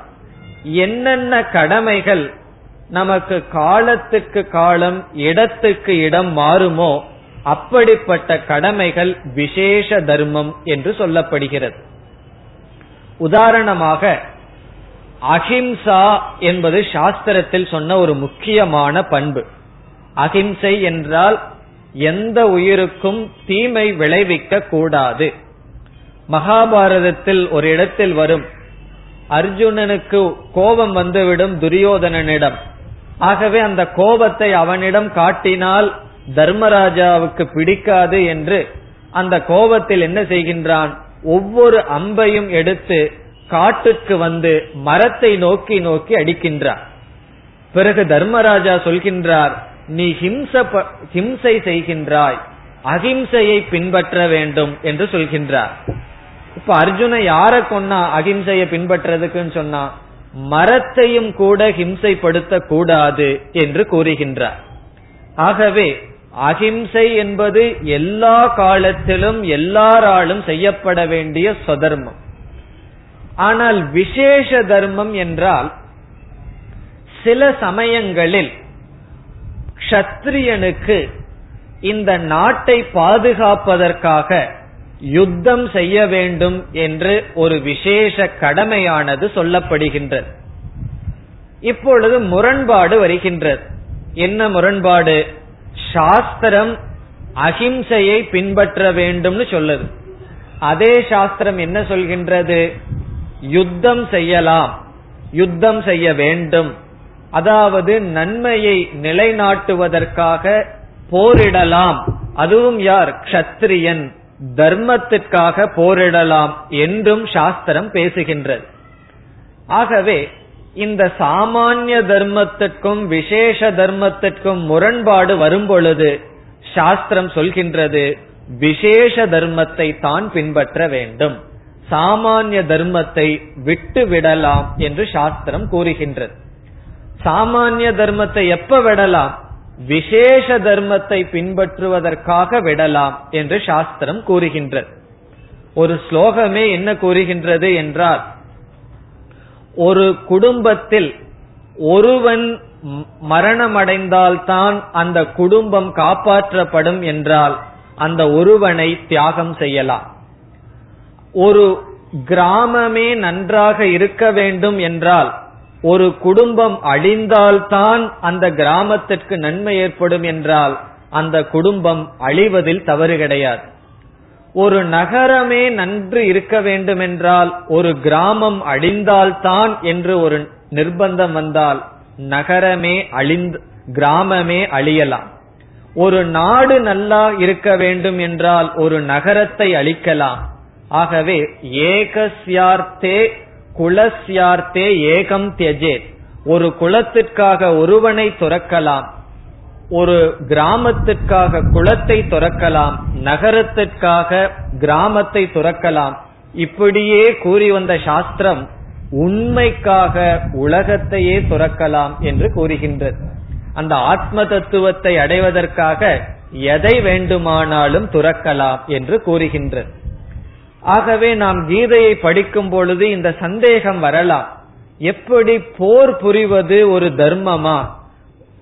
என்னென்ன கடமைகள் நமக்கு காலத்துக்கு காலம் இடத்துக்கு இடம் மாறுமோ அப்படிப்பட்ட கடமைகள் விசேஷ தர்மம் என்று சொல்லப்படுகிறது. உதாரணமாக அஹிம்சா என்பது சாஸ்திரத்தில் சொன்ன ஒரு முக்கியமான பண்பு. அஹிம்சை என்றால் எந்த உயிருக்கும் தீமை விளைவிக்க கூடாது. மகாபாரதத்தில் ஒரு இடத்தில் வரும், அர்ஜுனனுக்கு கோபம் வந்துவிடும் துரியோதனனிடம். ஆகவே அந்த கோபத்தை அவனிடம் காட்டினால் தர்மராஜாவுக்கு பிடிக்காது என்று அந்த கோபத்தில் என்ன செய்கின்றான்? ஒவ்வொரு அம்பையும் எடுத்து காட்டுக்கு வந்து மரத்தை நோக்கி நோக்கி அடிக்கின்றார். பிறகு தர்மராஜா சொல்கின்றார், நீ ஹிம்சை செய்கின்றாய், அகிம்சையை பின்பற்ற வேண்டும் என்று சொல்கின்றார். இப்ப அர்ஜுன யார கொன்னா அகிம்சையை பின்பற்றதுக்குன்னு சொன்னா, மரத்தையும் கூட ஹிம்சைப்படுத்த கூடாது என்று கூறுகின்றார். ஆகவே அகிம்சை என்பது எல்லா காலத்திலும் எல்லாராலும் செய்யப்பட வேண்டிய ஸ்வதர்மம். ஆனால் விசேஷ தர்மம் என்றால் சில சமயங்களில் க்ஷத்ரியனுக்கு இந்த நாட்டை பாதுகாப்பதற்காக யுத்தம் செய்ய வேண்டும் என்று ஒரு விசேஷ கடமையானது சொல்லப்படுகின்றது. இப்பொழுது முரண்பாடு வருகின்றது. என்ன முரண்பாடு? சாஸ்திரம் அஹிம்சையை பின்பற்ற வேண்டும்னு சொல்லுது, அதே சாஸ்திரம் என்ன சொல்கின்றது? யுத்தம் செய்யலாம், யுத்தம் செய்ய வேண்டும், அதாவது நன்மையை நிலைநாட்டுவதற்காக போரிடலாம், அதுவும் யார்? க்ஷத்ரியன், தர்மத்திற்காக போரிடலாம் என்றும் சாஸ்திரம் பேசுகின்றது. ஆகவே இந்த சாமானிய தர்மத்திற்கும் விசேஷ தர்மத்திற்கும் முரண்பாடு வரும்பொழுது சாஸ்திரம் சொல்கின்றது, விசேஷ தர்மத்தை தான் பின்பற்ற வேண்டும், சாமானிய தர்மத்தை விட்டு விடலாம் என்று சாஸ்திரம் கூறுகின்றது. சாமானிய தர்மத்தை எப்ப விடலாம்? விசேஷ தர்மத்தை பின்பற்றுவதற்காக விடலாம் என்று சாஸ்திரம் கூறுகின்றது. ஒரு ஸ்லோகமே என்ன கூறுகின்றது என்றால், ஒரு குடும்பத்தில் ஒருவன் மரணமடைந்தால்தான் அந்த குடும்பம் காப்பாற்றப்படும் என்றால் அந்த ஒருவனை தியாகம் செய்யலாம். ஒரு கிராமமே நன்றாக இருக்க வேண்டும் என்றால் ஒரு குடும்பம் அழிந்தால்தான் அந்த கிராமத்திற்கு நன்மை ஏற்படும் என்றால் அந்த குடும்பம் அழிவதில் தவறு கிடையாது. ஒரு நகரமே நன்று இருக்க வேண்டுமென்றால் ஒரு கிராமம் அழிந்தால்தான் என்று ஒரு நிர்பந்தம் வந்தால் நகரமே கிராமமே அழியலாம். ஒரு நாடு நல்லா இருக்க வேண்டும் என்றால் ஒரு நகரத்தை அழிக்கலாம். ஆகவே ஏகஸ்யார்த்தே குலஸ்யார்த்தே ஏகம் தியஜே, ஒரு குலத்திற்காக ஒருவனை துறக்கலாம், ஒரு கிராமத்திற்காக குலத்தை துறக்கலாம், நகரத்திற்காக கிராமத்தை துறக்கலாம். இப்படியே கூறி வந்த சாஸ்திரம் உண்மைக்காக உலகத்தையே துறக்கலாம் என்று கூறுகின்றது. அந்த ஆத்ம தத்துவத்தை அடைவதற்காக எதை வேண்டுமானாலும் துறக்கலாம் என்று கூறுகின்றது. ஆகவே நாம் கீதையை படிக்கும் பொழுது இந்த சந்தேகம் வரலாம், எப்படி போர் புரிவது ஒரு தர்மமா,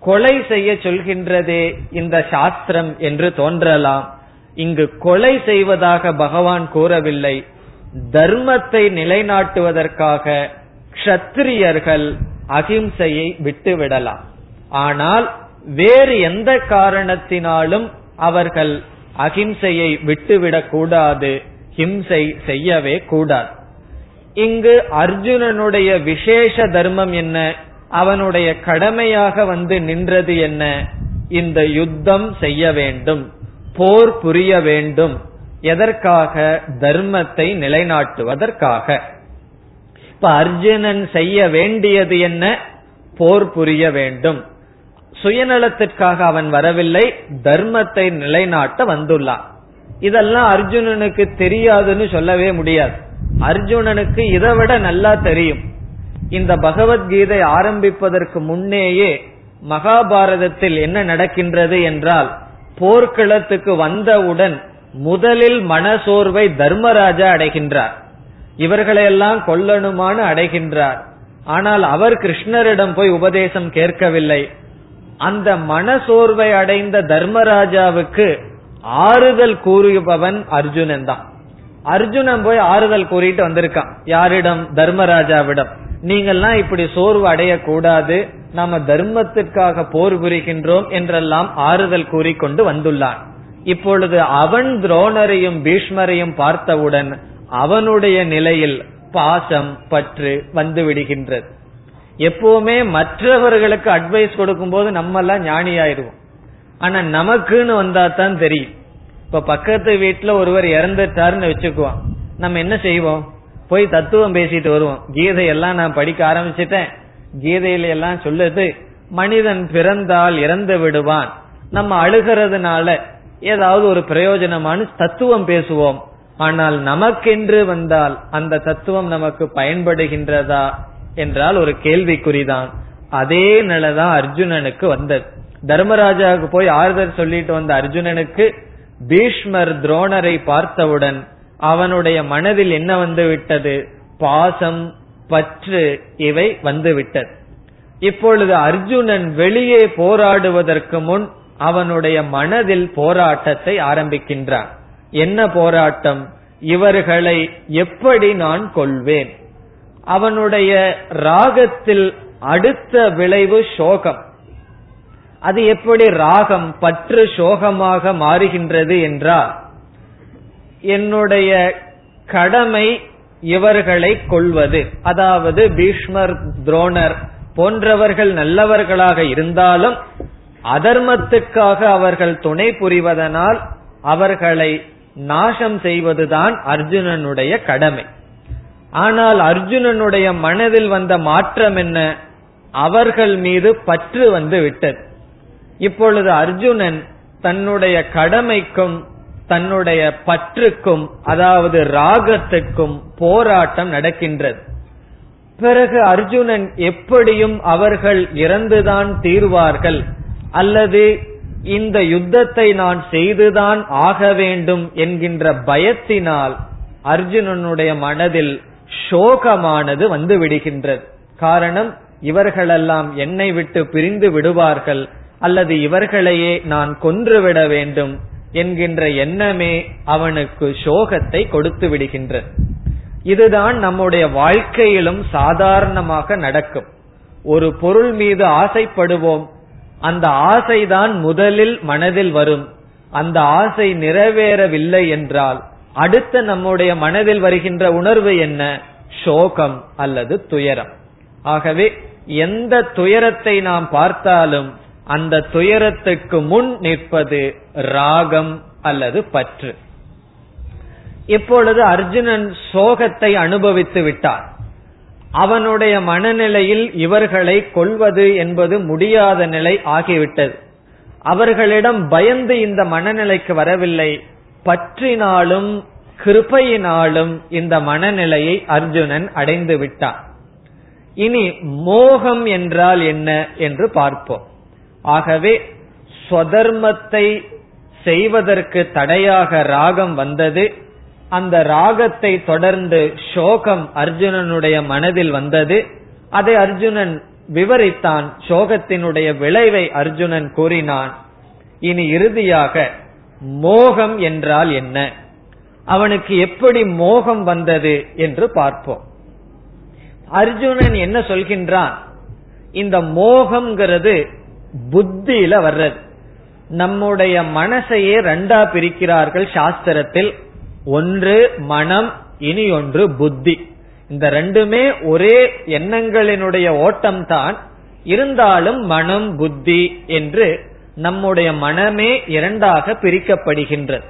கொலை செய்ய சொல்கின்றதே இந்த சாஸ்திரம் என்று தோன்றலாம். இங்கு கொலை செய்வதாக பகவான் கூறவில்லை. தர்மத்தை நிலைநாட்டுவதற்காக க்ஷத்ரியர்கள் அகிம்சையை விட்டுவிடலாம். ஆனால் வேறு எந்த காரணத்தினாலும் அவர்கள் அகிம்சையை விட்டுவிடக் கூடாது, ஹிம்சை செய்யவே கூடாது. இங்கு அர்ஜுனனுடைய விசேஷ தர்மம் என்ன, அவனுடைய கடமையாக வந்து நின்றது என்ன? இந்த யுத்தம் செய்ய வேண்டும், போர் புரிய வேண்டும். எதற்காக? தர்மத்தை நிலைநாட்டுவதற்காக. இப்ப அர்ஜுனன் செய்ய வேண்டியது என்ன? போர் புரிய வேண்டும். சுயநலத்திற்காக அவன் வரவில்லை, தர்மத்தை நிலைநாட்ட வந்துள்ளான். இதெல்லாம் அர்ஜுனனுக்கு தெரியாதுன்னு சொல்லவே முடியாது. அர்ஜுனனுக்கு இதை விட நல்லா தெரியும். இந்த பகவத்கீதை ஆரம்பிப்பதற்கு முன்னேயே மகாபாரதத்தில் என்ன நடக்கின்றது என்றால், போர்க்களத்துக்கு வந்தவுடன் முதலில் மனசோர்வை தர்மராஜா அடைகின்றார். இவர்களையெல்லாம் கொல்லணுமான்னு அடைகின்றார். ஆனால் அவர் கிருஷ்ணரிடம் போய் உபதேசம் கேட்கவில்லை. அந்த மனசோர்வை அடைந்த தர்மராஜாவுக்கு ஆறுதல் கூறுபவன் அர்ஜுனன் தான். அர்ஜுனன் போய் ஆறுதல் கூறிட்டு வந்திருக்கான். யாரிடம்? தர்மராஜாவிடம். நீங்கள்லாம் இப்படி சோர்வு அடைய கூடாது, நாம தர்மத்திற்காக போர் புரிகின்றோம் என்றெல்லாம் ஆறுதல் கூறிக்கொண்டு வந்துள்ளான். இப்பொழுது அவன் துரோணரையும் பீஷ்மரையும் பார்த்தவுடன் அவனுடைய நிலையில் பாசம் பற்று வந்து விடுகின்றது. எப்பவுமே மற்றவர்களுக்கு அட்வைஸ் கொடுக்கும் போது நம்ம எல்லாம் ஞானியாயிருவோம், ஆனா நமக்குன்னு வந்தா தான் தெரியும். இப்ப பக்கத்து வீட்டுல ஒருவர் இறந்துட்டாருன்னு வச்சுக்குவான், நம்ம என்ன செய்வோம்? போய் தத்துவம் பேசிட்டு வருவோம். கீதையெல்லாம் நான் படிக்க ஆரம்பிச்சுட்டேன், கீதையில எல்லாம் சொல்லுது மனிதன் பிறந்தால் இறந்து விடுவான், நம்ம அழுகிறதுனால ஏதாவது ஒரு பிரயோஜனமான தத்துவம் பேசுவோம். ஆனால் நமக்கென்று வந்தால் அந்த தத்துவம் நமக்கு பயன்படுகின்றதா என்றால் ஒரு கேள்விக்குறிதான். அதே நிலைதான் அர்ஜுனனுக்கு வந்தது. தர்மராஜாவுக்கு போய் ஆறுதல் சொல்லிட்டு வந்த அர்ஜுனனுக்கு பீஷ்மர் துரோணரை பார்த்தவுடன் அவனுடைய மனதில் என்ன வந்து விட்டது? பாசம், பற்று, இவை வந்து விட்டது. இப்பொழுது அர்ஜுனன் வெளியே போராடுவதற்கு முன் அவனுடைய மனதில் போராட்டத்தை ஆரம்பிக்கின்றான். என்ன போராட்டம்? இவர்களை எப்படி நான் கொள்வேன்? அவனுடைய ராகத்தில் அடுத்த விளைவு சோகம். அது எப்படி ராகம் பற்று சோகமாக மாறுகின்றது என்றால், என்னுடைய கடமை இவர்களை கொள்வது, அதாவது பீஷ்மர் துரோணர் போன்றவர்கள் நல்லவர்களாக இருந்தாலும் அதர்மத்துக்காக அவர்கள் துணை புரிவதனால் அவர்களை நாசம் செய்வதுதான் அர்ஜுனனுடைய கடமை. ஆனால் அர்ஜுனனுடைய மனதில் வந்த மாற்றம் என்ன? அவர்கள் மீது பற்று வந்து விட்டது. இப்பொழுது அர்ஜுனன் தன்னுடைய கடமைக்கும் தன்னுடைய பற்றுக்கும், அதாவது ராகத்துக்கும் போராட்டம் நடக்கின்றது. பிறகு அர்ஜுனன் எப்படியும் அவர்கள் இறந்துதான் தீர்வார்கள் அல்லது இந்த யுத்தத்தை நான் செய்துதான் ஆக வேண்டும் என்கின்ற பயத்தினால் அர்ஜுனனுடைய மனதில் சோகமானது வந்து விடுகின்றது. காரணம், இவர்களெல்லாம் என்னை விட்டு பிரிந்து விடுவார்கள் அல்லது இவர்களையே நான் கொன்றுவிட வேண்டும் என்கின்ற எண்ணமே அவனுக்கு சோகத்தை கொடுத்து விடுகின்றது. இதுதான் நம்முடைய வாழ்க்கையிலும் சாதாரணமாக நடக்கும். ஒரு பொருள் மீது ஆசைப்படுவோம், அந்த ஆசைதான் முதலில் மனதில் வரும். அந்த ஆசை நிறைவேறவில்லை என்றால் அடுத்த நம்முடைய மனதில் வருகின்ற உணர்வு என்ன? சோகம் அல்லது துயரம். ஆகவே எந்த துயரத்தை நாம் பார்த்தாலும் அந்த துயரத்துக்கு முன் நிற்பது ராகம் அல்லது பற்று. இப்பொழுது அர்ஜுனன் சோகத்தை அனுபவித்து விட்டார். அவனுடைய மனநிலையில் இவர்களை கொள்வது என்பது முடியாத நிலை ஆகிவிட்டது. அவர்களிடம் பயந்து இந்த மனநிலைக்கு வரவில்லை, பற்றினாலும் கிருபையினாலும் இந்த மனநிலையை அர்ஜுனன் அடைந்து விட்டான். இனி மோகம் என்றால் என்ன என்று பார்ப்போம். ஆகவே ஸ்வதர்மத்தை செய்வதற்கு தடையாக ராகம் வந்தது. அந்த ராகத்தை தொடர்ந்து சோகம் அர்ஜுனனுடைய மனதில் வந்தது. அதை அர்ஜுனன் விவரித்தான். சோகத்தினுடைய விளைவை அர்ஜுனன் கூறினான். இனி இறுதியாக மோகம் என்றால் என்ன, அவனுக்கு எப்படி மோகம் வந்தது என்று பார்ப்போம். அர்ஜுனன் என்ன சொல்கின்றான்? இந்த மோகம்ங்கிறது புத்தியில வர்றது. நம்முடைய மனசையே ரெண்டா பிரிக்கிறார்கள் சாஸ்திரத்தில். ஒன்று மனம், இனி ஒன்று புத்தி. இந்த ரெண்டுமே ஒரே எண்ணங்களினுடைய ஓட்டம் தான். இருந்தாலும் மனம் புத்தி என்று நம்முடைய மனமே இரண்டாக பிரிக்கப்படுகின்றது.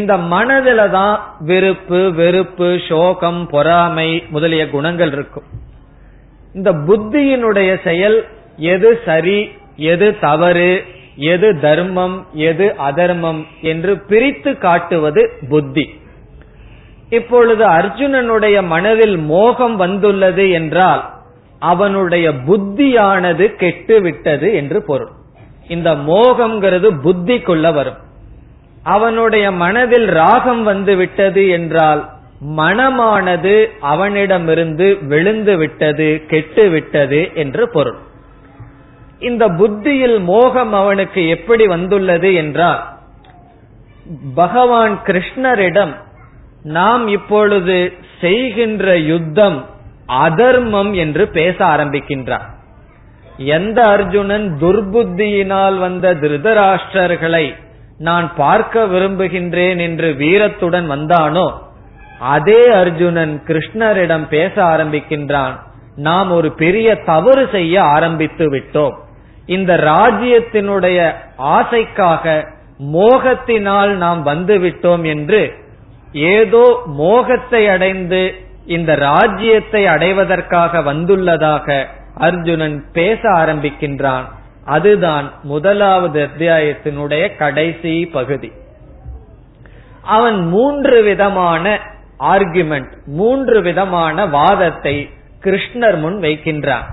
இந்த மனதில தான் விருப்பு வெறுப்பு சோகம் பொறாமை முதலிய குணங்கள் இருக்கும். இந்த புத்தியினுடைய செயல் எது சரி எது தவறு, எது தர்மம் எது அதர்மம் என்று பிரித்து காட்டுவது புத்தி. இப்பொழுது அர்ஜுனனுடைய மனதில் மோகம் வந்துள்ளது என்றால் அவனுடைய புத்தியானது கெட்டுவிட்டது என்று பொருள். இந்த மோகம்ங்கிறது புத்திக்குள்ள வரும். அவனுடைய மனதில் ராகம் வந்து விட்டது என்றால் மனமானது அவனிடமிருந்து விழுந்து விட்டது, கெட்டுவிட்டது என்று பொருள். இந்த புத்தியில் மோகம் அவனுக்கு எப்படி வந்துள்ளது என்றால், பகவான் கிருஷ்ணரிடம் நாம் இப்பொழுது செய்கின்ற யுத்தம் அதர்மம் என்று பேச ஆரம்பிக்கின்றார். எந்த அர்ஜுனன் துர்புத்தியினால் வந்த திருதராஷ்டிரர்களை நான் பார்க்க விரும்புகின்றேன் என்று வீரத்துடன் வந்தானோ, அதே அர்ஜுனன் கிருஷ்ணரிடம் பேச ஆரம்பிக்கின்றான். நாம் ஒரு பெரிய தவறு செய்ய ஆரம்பித்து விட்டோம். இந்த ராஜ்யத்தினுடைய ஆசைக்காக மோகத்தினால் நாம் வந்துவிட்டோம் என்று, ஏதோ மோகத்தை அடைந்து இந்த ராஜ்யத்தை அடைவதற்காக வந்துள்ளதாக அர்ஜுனன் பேச ஆரம்பிக்கின்றான். அதுதான் முதலாவது அத்தியாயத்தினுடைய கடைசி பகுதி. அவன் மூன்று விதமான ஆர்குமெண்ட், மூன்று விதமான வாதத்தை கிருஷ்ணர் முன் வைக்கின்றான்.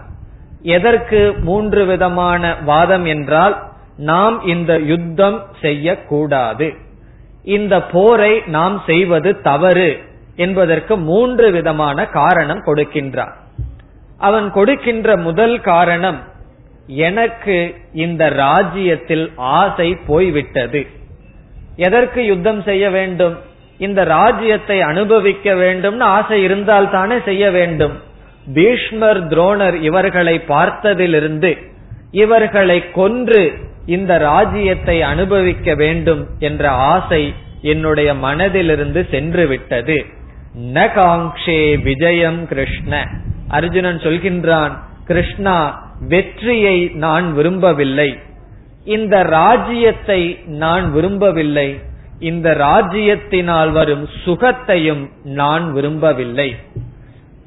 எதற்கு மூன்று விதமான வாதம் என்றால், நாம் இந்த யுத்தம் செய்யக்கூடாது, இந்த போரை நாம் செய்வது தவறு என்பதற்கு மூன்று விதமான காரணம் கொடுக்கின்றான். அவன் கொடுக்கின்ற முதல் காரணம், எனக்கு இந்த ராஜ்யத்தில் ஆசை போய்விட்டது. எதற்கு யுத்தம் செய்ய வேண்டும்? இந்த ராஜ்யத்தை அனுபவிக்க வேண்டும்னு ஆசை இருந்தால் தானே செய்ய வேண்டும். பீஷ்மர் துரோணர் இவர்களை பார்த்ததிலிருந்து இவர்களை கொன்று இந்த ராஜ்யத்தை அனுபவிக்க வேண்டும் என்ற ஆசை என்னுடைய மனதிலிருந்து சென்று விட்டது. ந காங்க்ஷே விஜயம் கிருஷ்ண, அர்ஜுனன் சொல்கின்றான், கிருஷ்ணா வெற்றியை நான் விரும்பவில்லை, இந்த ராஜ்யத்தை நான் விரும்பவில்லை, இந்த ராஜ்யத்தினால் வரும் சுகத்தையும் நான் விரும்பவில்லை.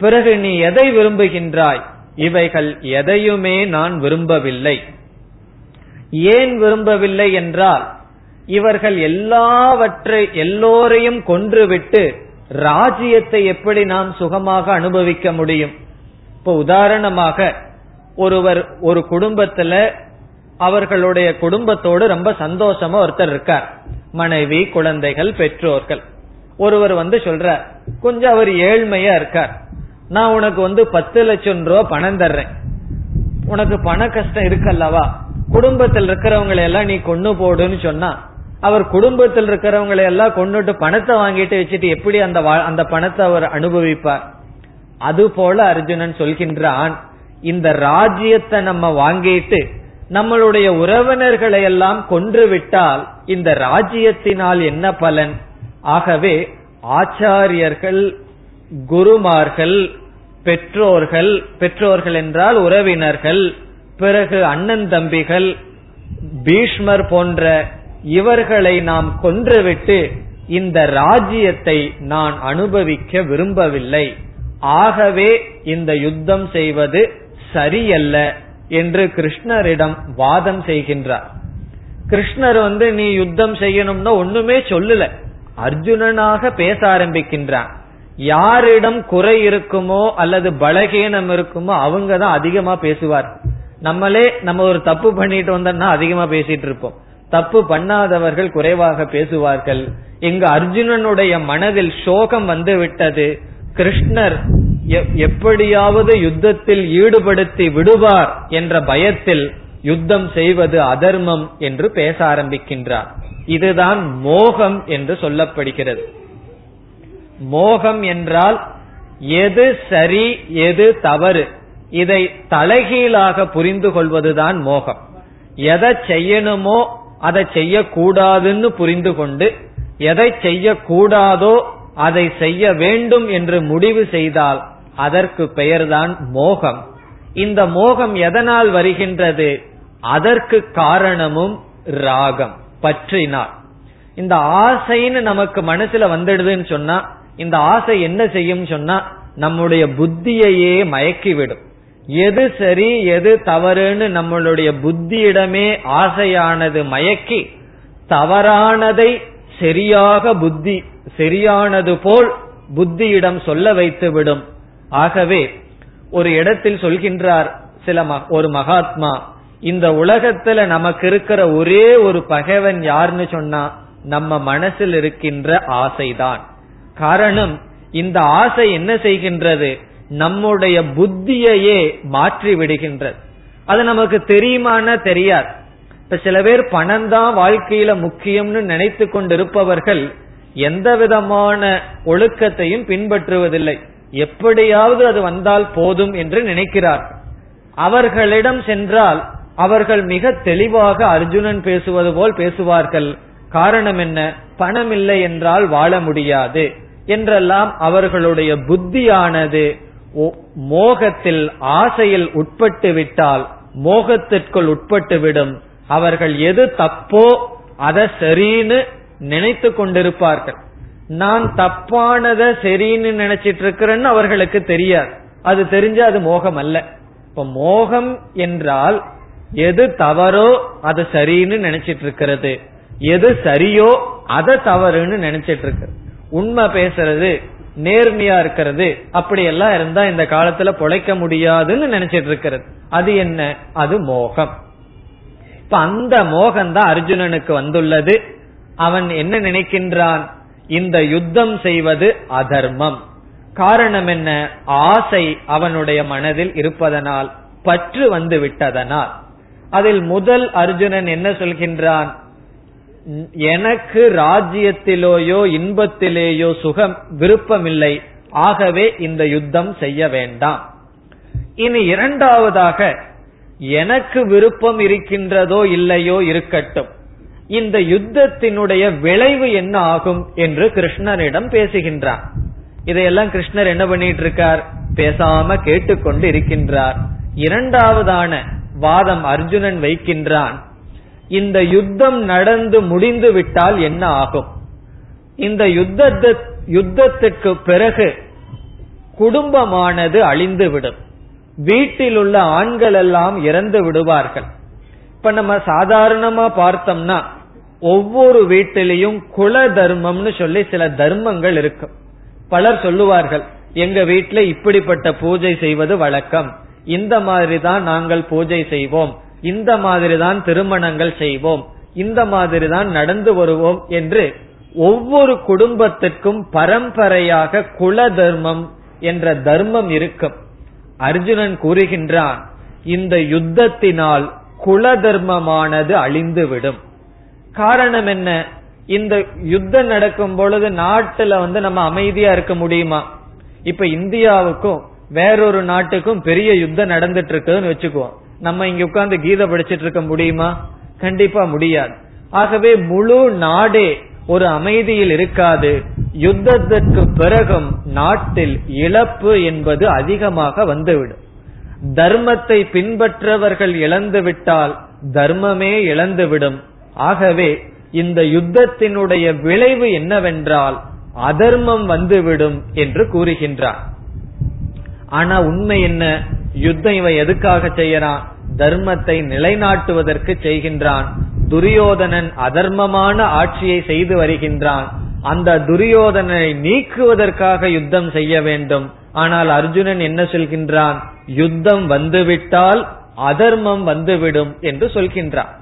பிறகு நீ எதை விரும்புகின்றாய்? இவைகள் எதையுமே நான் விரும்பவில்லை. ஏன் விரும்பவில்லை என்றால், இவர்கள் எல்லோரையும் கொன்றுவிட்டு ராஜ்யத்தை எப்படி நாம் சுகமாக அனுபவிக்க முடியும்? இப்போ உதாரணமாக ஒருவர் ஒரு குடும்பத்துல அவர்களுடைய குடும்பத்தோடு ரொம்ப சந்தோஷமா ஒருத்தர் இருக்கார், மனைவி, குழந்தைகள், பெற்றோர்கள். ஒருவர் வந்து சொல்றார், கொஞ்சம் அவர் ஏழ்மையா இருக்கார், நான் உனக்கு 10 லட்சம் ரூபாய் பணம் தர்றேன், உனக்கு பண கஷ்டம் இருக்கல்லவா, குடும்பத்தில் இருக்கிறவங்களை எல்லாம் நீ கொண்டு போடுன்னு சொன்னா, அவர் குடும்பத்தில் இருக்கிறவங்களை எல்லாம் கொண்டுட்டு பணத்தை வாங்கிட்டு வச்சுட்டு எப்படி அந்த பணத்தை அவர் அனுபவிப்பார்? அது போல அர்ஜுனன் சொல்கின்றான், இந்த ராஜ்யத்தை நம்ம வாங்கிட்டு நம்மளுடைய உறவினர்களை எல்லாம் கொன்று விட்டால் இந்த ராஜ்யத்தினால் என்ன பலன்? ஆகவே ஆச்சாரியர்கள், குருமார்கள், பெற்றோர்கள், பெற்றோர்கள் என்றால் உறவினர்கள், பிறகு அண்ணன் தம்பிகள், பீஷ்மர் போன்ற இவர்களை நாம் கொன்றுவிட்டு இந்த ராஜ்யத்தை நான் அனுபவிக்க விரும்பவில்லை, ஆகவே இந்த யுத்தம் செய்வது சரியல்ல என்று கிருஷ்ணரிடம் வாதம் செய்கின்றார். கிருஷ்ணர் நீ யுத்தம் செய்யணும்னா ஒண்ணுமே சொல்லல, அர்ஜுனனாக பேச ஆரம்பிக்கின்றான். யாரிடம் குறை இருக்குமோ அல்லது பலகீனம் இருக்குமோ அவங்க தான் அதிகமா பேசுவார். நம்மளே நம்ம ஒரு தப்பு பண்ணிட்டு வந்தோம்னா அதிகமா பேசிட்டு இருப்போம், தப்பு பண்ணாதவர்கள் குறைவாக பேசுவார்கள். இங்கு அர்ஜுனனுடைய மனதில் சோகம் வந்து விட்டது, கிருஷ்ணர் எப்படியாவது யுத்தத்தில் ஈடுபடுத்தி விடுவார் என்ற பயத்தில் யுத்தம் செய்வது அதர்மம் என்று பேச ஆரம்பிக்கின்றார். இதுதான் மோகம் என்று சொல்லப்படுகிறது. மோகம் என்றால் எது சரி எது தவறு, இதை தலைகீழாக புரிந்து கொள்வதுதான் மோகம். எதை செய்யணுமோ அதை செய்யக்கூடாதுன்னு புரிந்து கொண்டு, எதை செய்யக்கூடாதோ அதை செய்ய வேண்டும் என்று முடிவு செய்தால் அதற்கு பெயர்தான் மோகம். இந்த மோகம் எதனால் வருகின்றது? அதற்கு காரணமும் ராகம், பற்றினால். இந்த ஆசைன்னு நமக்கு மனசுல வந்துடுதுன்னு சொன்னா, இந்த ஆசை என்ன செய்யும் சொன்னா, நம்முடைய புத்தியையே மயக்கிவிடும். எது சரி எது தவறுன்னு நம்மளுடைய புத்தியிடமே ஆசையானது மயக்கி தவறானதை சரியாக புத்தி சரியானது போல் புத்தியிடம் சொல்ல வைத்துவிடும். ஆகவே ஒரு இடத்தில் சொல்கின்றார் ஒரு மகாத்மா, இந்த உலகத்துல நமக்கு இருக்கிற ஒரே ஒரு பகைவன் யாருன்னு சொன்னா நம்ம மனசில் இருக்கின்ற ஆசைதான். காரணம், இந்த ஆசை என்ன செய்கின்றது? நம்முடைய புத்தியையே மாற்றி விடுகின்றது. அது நமக்கு தெரியுமானா தெரியாது. இப்ப சில பேர் பணம் தான் வாழ்க்கையில முக்கியம்னு நினைத்து கொண்டிருப்பவர்கள் எந்த விதமான ஒழுக்கத்தையும் பின்பற்றுவதில்லை, எப்படியாவது அது வந்தால் போதும் என்று நினைக்கிறார். அவர்களிடம் சென்றால் அவர்கள் மிக தெளிவாக அர்ஜுனன் பேசுவது போல் பேசுவார்கள். காரணம் என்ன? பணம் இல்லை என்றால் வாழ முடியாது என்றெல்லாம் அவர்களுடைய புத்தியானது மோகத்தில், ஆசையில் உட்பட்டு விட்டால், மோகத்திற்குள் உட்பட்டுவிடும். அவர்கள் எது தப்போ அதை சரின்னு நினைத்து கொண்டிருப்பார்கள். நான் தப்பானதை சரின்னு நினைச்சிட்டு இருக்கிறேன்னு அவர்களுக்கு தெரியாது. அது தெரிஞ்சா அது மோகம் அல்ல. இப்ப மோகம் என்றால் எது தவறோ அது சரின்னு நினைச்சிட்டு இருக்கிறது, எது சரியோ அதை தவறுன்னு நினைச்சிட்டு இருக்கிறது. உண்மை பேசுறது, நேர்மையா இருக்கிறது, அப்படி எல்லாம் இருந்தா இந்த காலத்துல பொழைக்க முடியாதுன்னு நினைச்சிட்டு இருக்கிறது. அது என்ன? அது மோகம். இப்ப அந்த மோகம் தான் அர்ஜுனனுக்கு வந்துள்ளது. அவன் என்ன நினைக்கின்றான்? இந்த யுத்தம் செய்வது அதர்மம். காரணம் என்ன? ஆசை அவனுடைய மனதில் இருப்பதனால், பற்று வந்து விட்டதனால். அதில் முதல் அர்ஜுனன் என்ன சொல்கின்றான்? எனக்கு ராஜ்யத்திலேயோ இன்பத்திலேயோ சுகம் விருப்பமில்லை, ஆகவே இந்த யுத்தம் செய்ய வேண்டாம். இனி இரண்டாவதாக, எனக்கு விருப்பம் இருக்கின்றதோ இல்லையோ இருக்கட்டும், இந்த யுத்தத்தினுடைய விளைவு என்ன ஆகும் என்று கிருஷ்ணரிடம் பேசுகின்றார். இதையெல்லாம் கிருஷ்ணர் என்ன பண்ணிட்டு இருக்கார்? பேசாம கேட்டுக்கொண்டு இருக்கின்றார். இரண்டாவதான வாதம் அர்ஜுனன் வைக்கின்றான், இந்த யுத்தம் நடந்து முடிந்து விட்டால் என்ன ஆகும்? இந்த யுத்தத்துக்கு பிறகு குடும்பமானது அழிந்துவிடும், வீட்டில் உள்ள ஆண்கள் எல்லாம் இறந்து விடுவார்கள். இப்ப நம்ம சாதாரணமா பார்த்தோம்னா ஒவ்வொரு வீட்டிலையும் குல தர்மம்னு சொல்லி சில தர்மங்கள் இருக்கும். பலர் சொல்லுவார்கள், எங்க வீட்டுல இப்படிப்பட்ட பூஜை செய்வது வழக்கம், இந்த மாதிரிதான் நாங்கள் பூஜை செய்வோம், இந்த மாதிரிதான் திருமணங்கள் செய்வோம், இந்த மாதிரிதான் நடந்து வருவோம் என்று ஒவ்வொரு குடும்பத்திற்கும் பரம்பரையாக குல தர்மம் என்ற தர்மம் இருக்கும். அர்ஜுனன் கூறுகின்றான், இந்த யுத்தத்தினால் குல தர்மமானது அழிந்துவிடும். காரணம் என்ன? இந்த யுத்தம் நடக்கும் பொழுது நாட்டுல நம்ம அமைதியா இருக்க முடியுமா? இப்ப இந்தியாவுக்கும் வேறொரு நாட்டுக்கும் பெரிய யுத்தம் நடந்துட்டு இருக்குன்னு வச்சுக்குவோம். நம்ம இங்க உட்கார்ந்து கீதை படிச்சிட்டு இருக்க முடியுமா? கண்டிப்பா முடியாது. ஆகவே முழு நாடே ஒரு அமைதியில் இருக்காது. யுத்தத்திற்கு பிறகும் நாட்டில் இழப்பு என்பது அதிகமாக வந்துவிடும். தர்மத்தை பின்பற்றவர்கள் இழந்துவிட்டால் தர்மமே இழந்துவிடும். ஆகவே இந்த யுத்தத்தினுடைய விளைவு என்னவென்றால் அதர்மம் வந்துவிடும் என்று கூறுகின்றார். ஆனா உண்மை என்ன? யுத்தம் இவன் எதுக்காக செய்யறான்? தர்மத்தை நிலைநாட்டுவதற்கு செய்கின்றான். துரியோதனன் அதர்மமான ஆட்சியை செய்து வருகின்றான். அந்த துரியோதனை நீக்குவதற்காக யுத்தம் செய்ய வேண்டும். ஆனால் அர்ஜுனன் என்ன சொல்கின்றான்? யுத்தம் வந்துவிட்டால் அதர்மம் வந்துவிடும் என்று சொல்கின்றான்.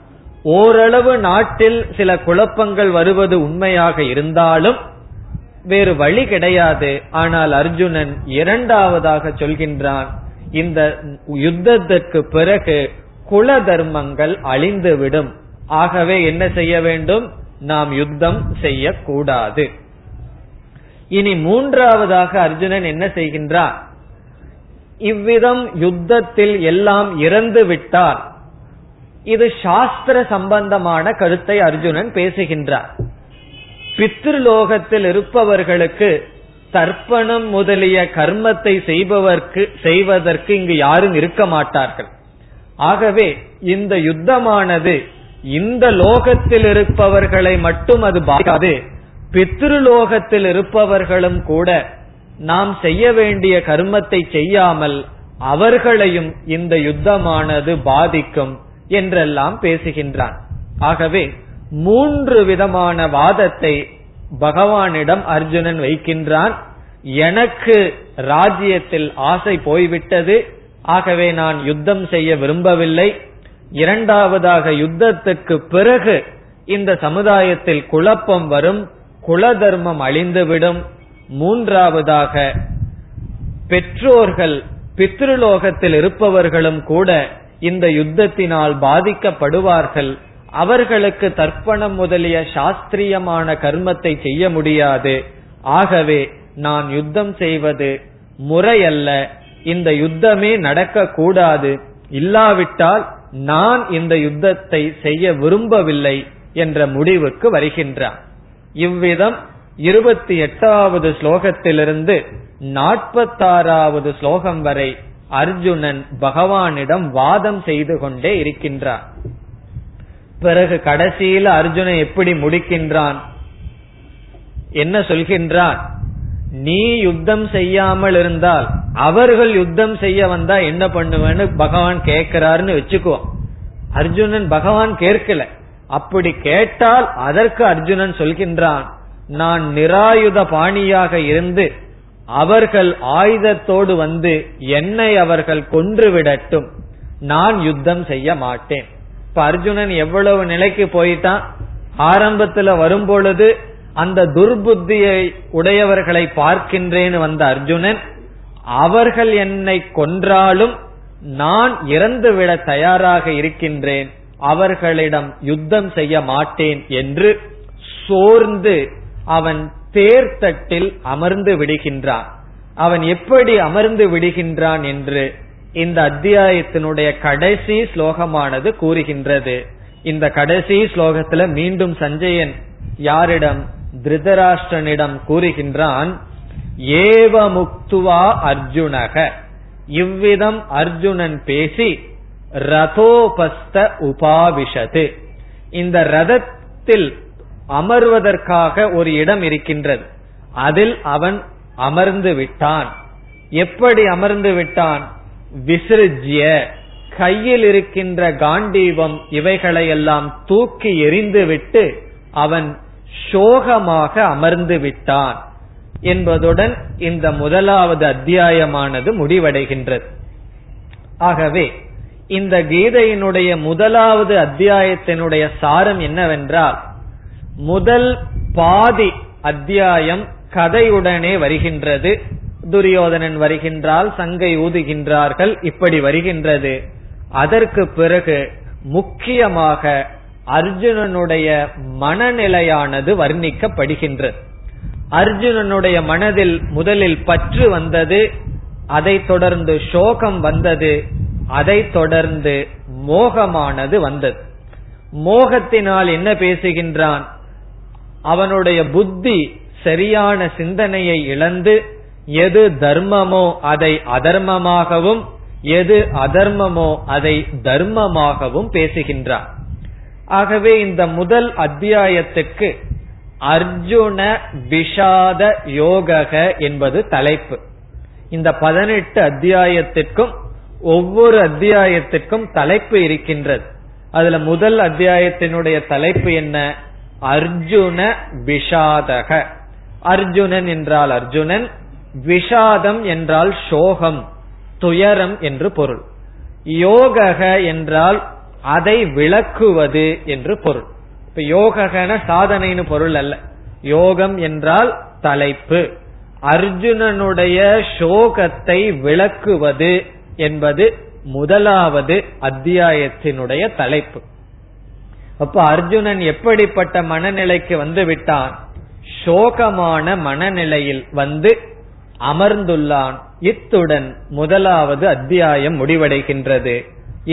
ஓரளவு நாட்டில் சில குழப்பங்கள் வருவது உண்மையாக இருந்தாலும் வேறு வழி கிடையாது. ஆனால் அர்ஜுனன் இரண்டாவதாக சொல்கின்றான், இந்த யுத்தத்திற்கு பிறகு குல தர்மங்கள் அழிந்துவிடும், ஆகவே என்ன செய்ய வேண்டும்? நாம் யுத்தம் செய்யக்கூடாது. இனி மூன்றாவதாக அர்ஜுனன் என்ன செய்கின்றார்? இவ்விதம் யுத்தத்தில் எல்லாம் இறந்து விட்டார். இது சாஸ்திர சம்பந்தமான கருத்தை அர்ஜுனன் பேசுகின்றார். பித்ருலோகத்தில் இருப்பவர்களுக்கு தர்ப்பணம் முதலிய கர்மத்தை செய்வதற்கு இங்கு யாரும் இருக்க மாட்டார்கள். ஆகவே இந்த யுத்தமானது இந்த லோகத்தில் இருப்பவர்களை மட்டும் அது பாதிக்காது, பித்ருலோகத்தில் இருப்பவர்களும் கூட நாம் செய்ய வேண்டிய கர்மத்தை செய்யாமல் அவர்களையும் இந்த யுத்தமானது பாதிக்கும் என்றெல்லாம் பேசுகின்றான். ஆகவே மூன்று விதமான வாதத்தை பகவானிடம் அர்ஜுனன் வைக்கின்றான். எனக்கு ராஜ்யத்தில் ஆசை போய்விட்டது, ஆகவே நான் யுத்தம் செய்ய விரும்பவில்லை. இரண்டாவதாக, யுத்தத்துக்கு பிறகு இந்த சமுதாயத்தில் குழப்பம் வரும், குல தர்மம் அழிந்துவிடும். மூன்றாவதாக, பெற்றோர்கள் பித்ருலோகத்தில் இருப்பவர்களும் கூட இந்த யுத்தத்தினால் பாதிக்கப்படுவார்கள், அவர்களுக்கு தர்ப்பணம் முதலிய சாஸ்திரியமான கர்மத்தை செய்ய முடியாது, ஆகவே நான் யுத்தம் செய்வது முறையல்ல, இந்த யுத்தமே நடக்க கூடாது, இல்லாவிட்டால் நான் இந்த யுத்தத்தை செய்ய விரும்பவில்லை என்ற முடிவுக்கு வருகின்றான். இவ்விதம் 28வது ஸ்லோகத்திலிருந்து 46வது ஸ்லோகம் வரை அர்ஜுனன் பகவானிடம் வாதம் செய்து கொண்டே இருக்கின்றான். பிறகு கடைசியில அர்ஜுனன் எப்படி முடிக்கின்றான்? என்ன சொல்கின்றார்? நீ யுத்தம் செய்யாமல் இருந்தால் அவர்கள் யுத்தம் செய்ய வந்தா என்ன பண்ணுவேன்னு பகவான் கேட்கிறாருன்னு வச்சுக்குவோம். அர்ஜுனன் பகவான் கேட்கல, அப்படி கேட்டால் அதற்கு அர்ஜுனன் சொல்கின்றான், நான் நிராயுத பாணியாக இருந்து அவர்கள் ஆயுதத்தோடு வந்து என்னை அவர்கள் கொன்று விடட்டும், நான் யுத்தம் செய்ய மாட்டேன். இப்ப அர்ஜுனன் எவ்வளவு நிலைக்கு போயிட்டான், ஆரம்பத்துல வரும் பொழுது அந்த துர்புத்தியை உடையவர்களை பார்க்கின்றேன்னு வந்த அர்ஜுனன் அவர்கள் என்னை கொன்றாலும் நான் இறந்து விட தயாராக இருக்கின்றேன், அவர்களிடம் யுத்தம் செய்ய மாட்டேன் என்று சோர்ந்து அவன் தேர்தட்டில் அமர்ந்து விடுகின்றான். அவன் எப்படி அமர்ந்து விடுகின்றான் என்று இந்த அத்தியாயத்தினுடைய கடைசி ஸ்லோகமானது கூறுகின்றது. இந்த கடைசி ஸ்லோகத்துல மீண்டும் சஞ்சயன் யாரிடம்? திருதராஷ்டிரனிடம் கூறுகின்றான், ஏவ முக்துவா அர்ஜுனக, இவ்விதம் அர்ஜுனன் பேசி ரதோபஸ்த உபாவிஷது, இந்த ரதத்தில் அமர்வதற்காக ஒரு இடம் இருக்கின்றது, அதில் அவன் அமர்ந்து விட்டான். எப்படி அமர்ந்து விட்டான்? விசிறிய கையில் இருக்கின்ற காண்டீபம் இவைகளையெல்லாம் தூக்கி எறிந்து விட்டு அவன் சோகமாக அமர்ந்து விட்டான் என்பதுடன் இந்த முதலாவது அத்தியாயமானது முடிவடைகின்றது. ஆகவே இந்த கீதையினுடைய முதலாவது அத்தியாயத்தினுடைய சாரம் என்னவென்றால், முதல் பாதி அத்தியாயம் கதையுடனே வருகின்றது. துரியோதனன் வருகின்றால் சங்கை ஊதுகின்றார்கள், இப்படி வருகின்றது. அதற்கு பிறகு முக்கியமாக அர்ஜுனனுடைய மனநிலையானது வர்ணிக்கப்படுகின்றது. அர்ஜுனனுடைய மனதில் முதலில் பற்று வந்தது, அதை தொடர்ந்து சோகம் வந்தது, அதை தொடர்ந்து மோகமானது வந்தது. மோகத்தினால் என்ன பேசுகின்றான்? அவனுடைய புத்தி சரியான சிந்தனையை இழந்து எது தர்மமோ அதை அதர்மமாகவும் எது அதர்மமோ அதை தர்மமாகவும் பேசுகின்றான். ஆகவே இந்த முதல் அத்தியாயத்துக்கு அர்ஜுன பிஷாத யோகக என்பது தலைப்பு. இந்த 18 அத்தியாயத்திற்கும் ஒவ்வொரு அத்தியாயத்திற்கும் தலைப்பு இருக்கின்றது. அதுல முதல் அத்தியாயத்தினுடைய தலைப்பு என்ன? அர்ஜுன விஷாதக. அர்ஜுனன் என்றால் அர்ஜுனன், விஷாதம் என்றால் சோகம், துயரம் என்று பொருள். யோகக என்றால் அதை விளக்குவது என்று பொருள். இப்ப யோககன சாதனைன்னு பொருள் அல்ல, யோகம் என்றால் தலைப்பு. அர்ஜுனனுடைய சோகத்தை விளக்குவது என்பது முதலாவது அத்தியாயத்தினுடைய தலைப்பு. அப்ப அர்ஜுனன் எப்படிப்பட்ட மனநிலைக்கு வந்து விட்டான்? சோகமான மனநிலையில் வந்து அமர்ந்துள்ளான். இத்துடன் முதலாவது அத்தியாயம் முடிவடைகின்றது.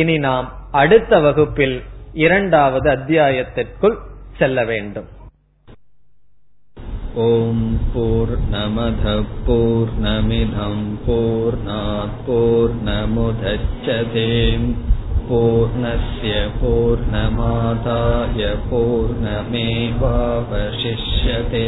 இனி நாம் அடுத்த வகுப்பில் இரண்டாவது அத்தியாயத்திற்குள் செல்ல வேண்டும். ஓம் பூர்ணமத் பூர்ணமிதம் பூர்ணாத் பூர்ணமுதச்யதே பூர்ணஸ்ய பூர்ணமாதாய பூர்ணமேவாவசிஷ்யதே.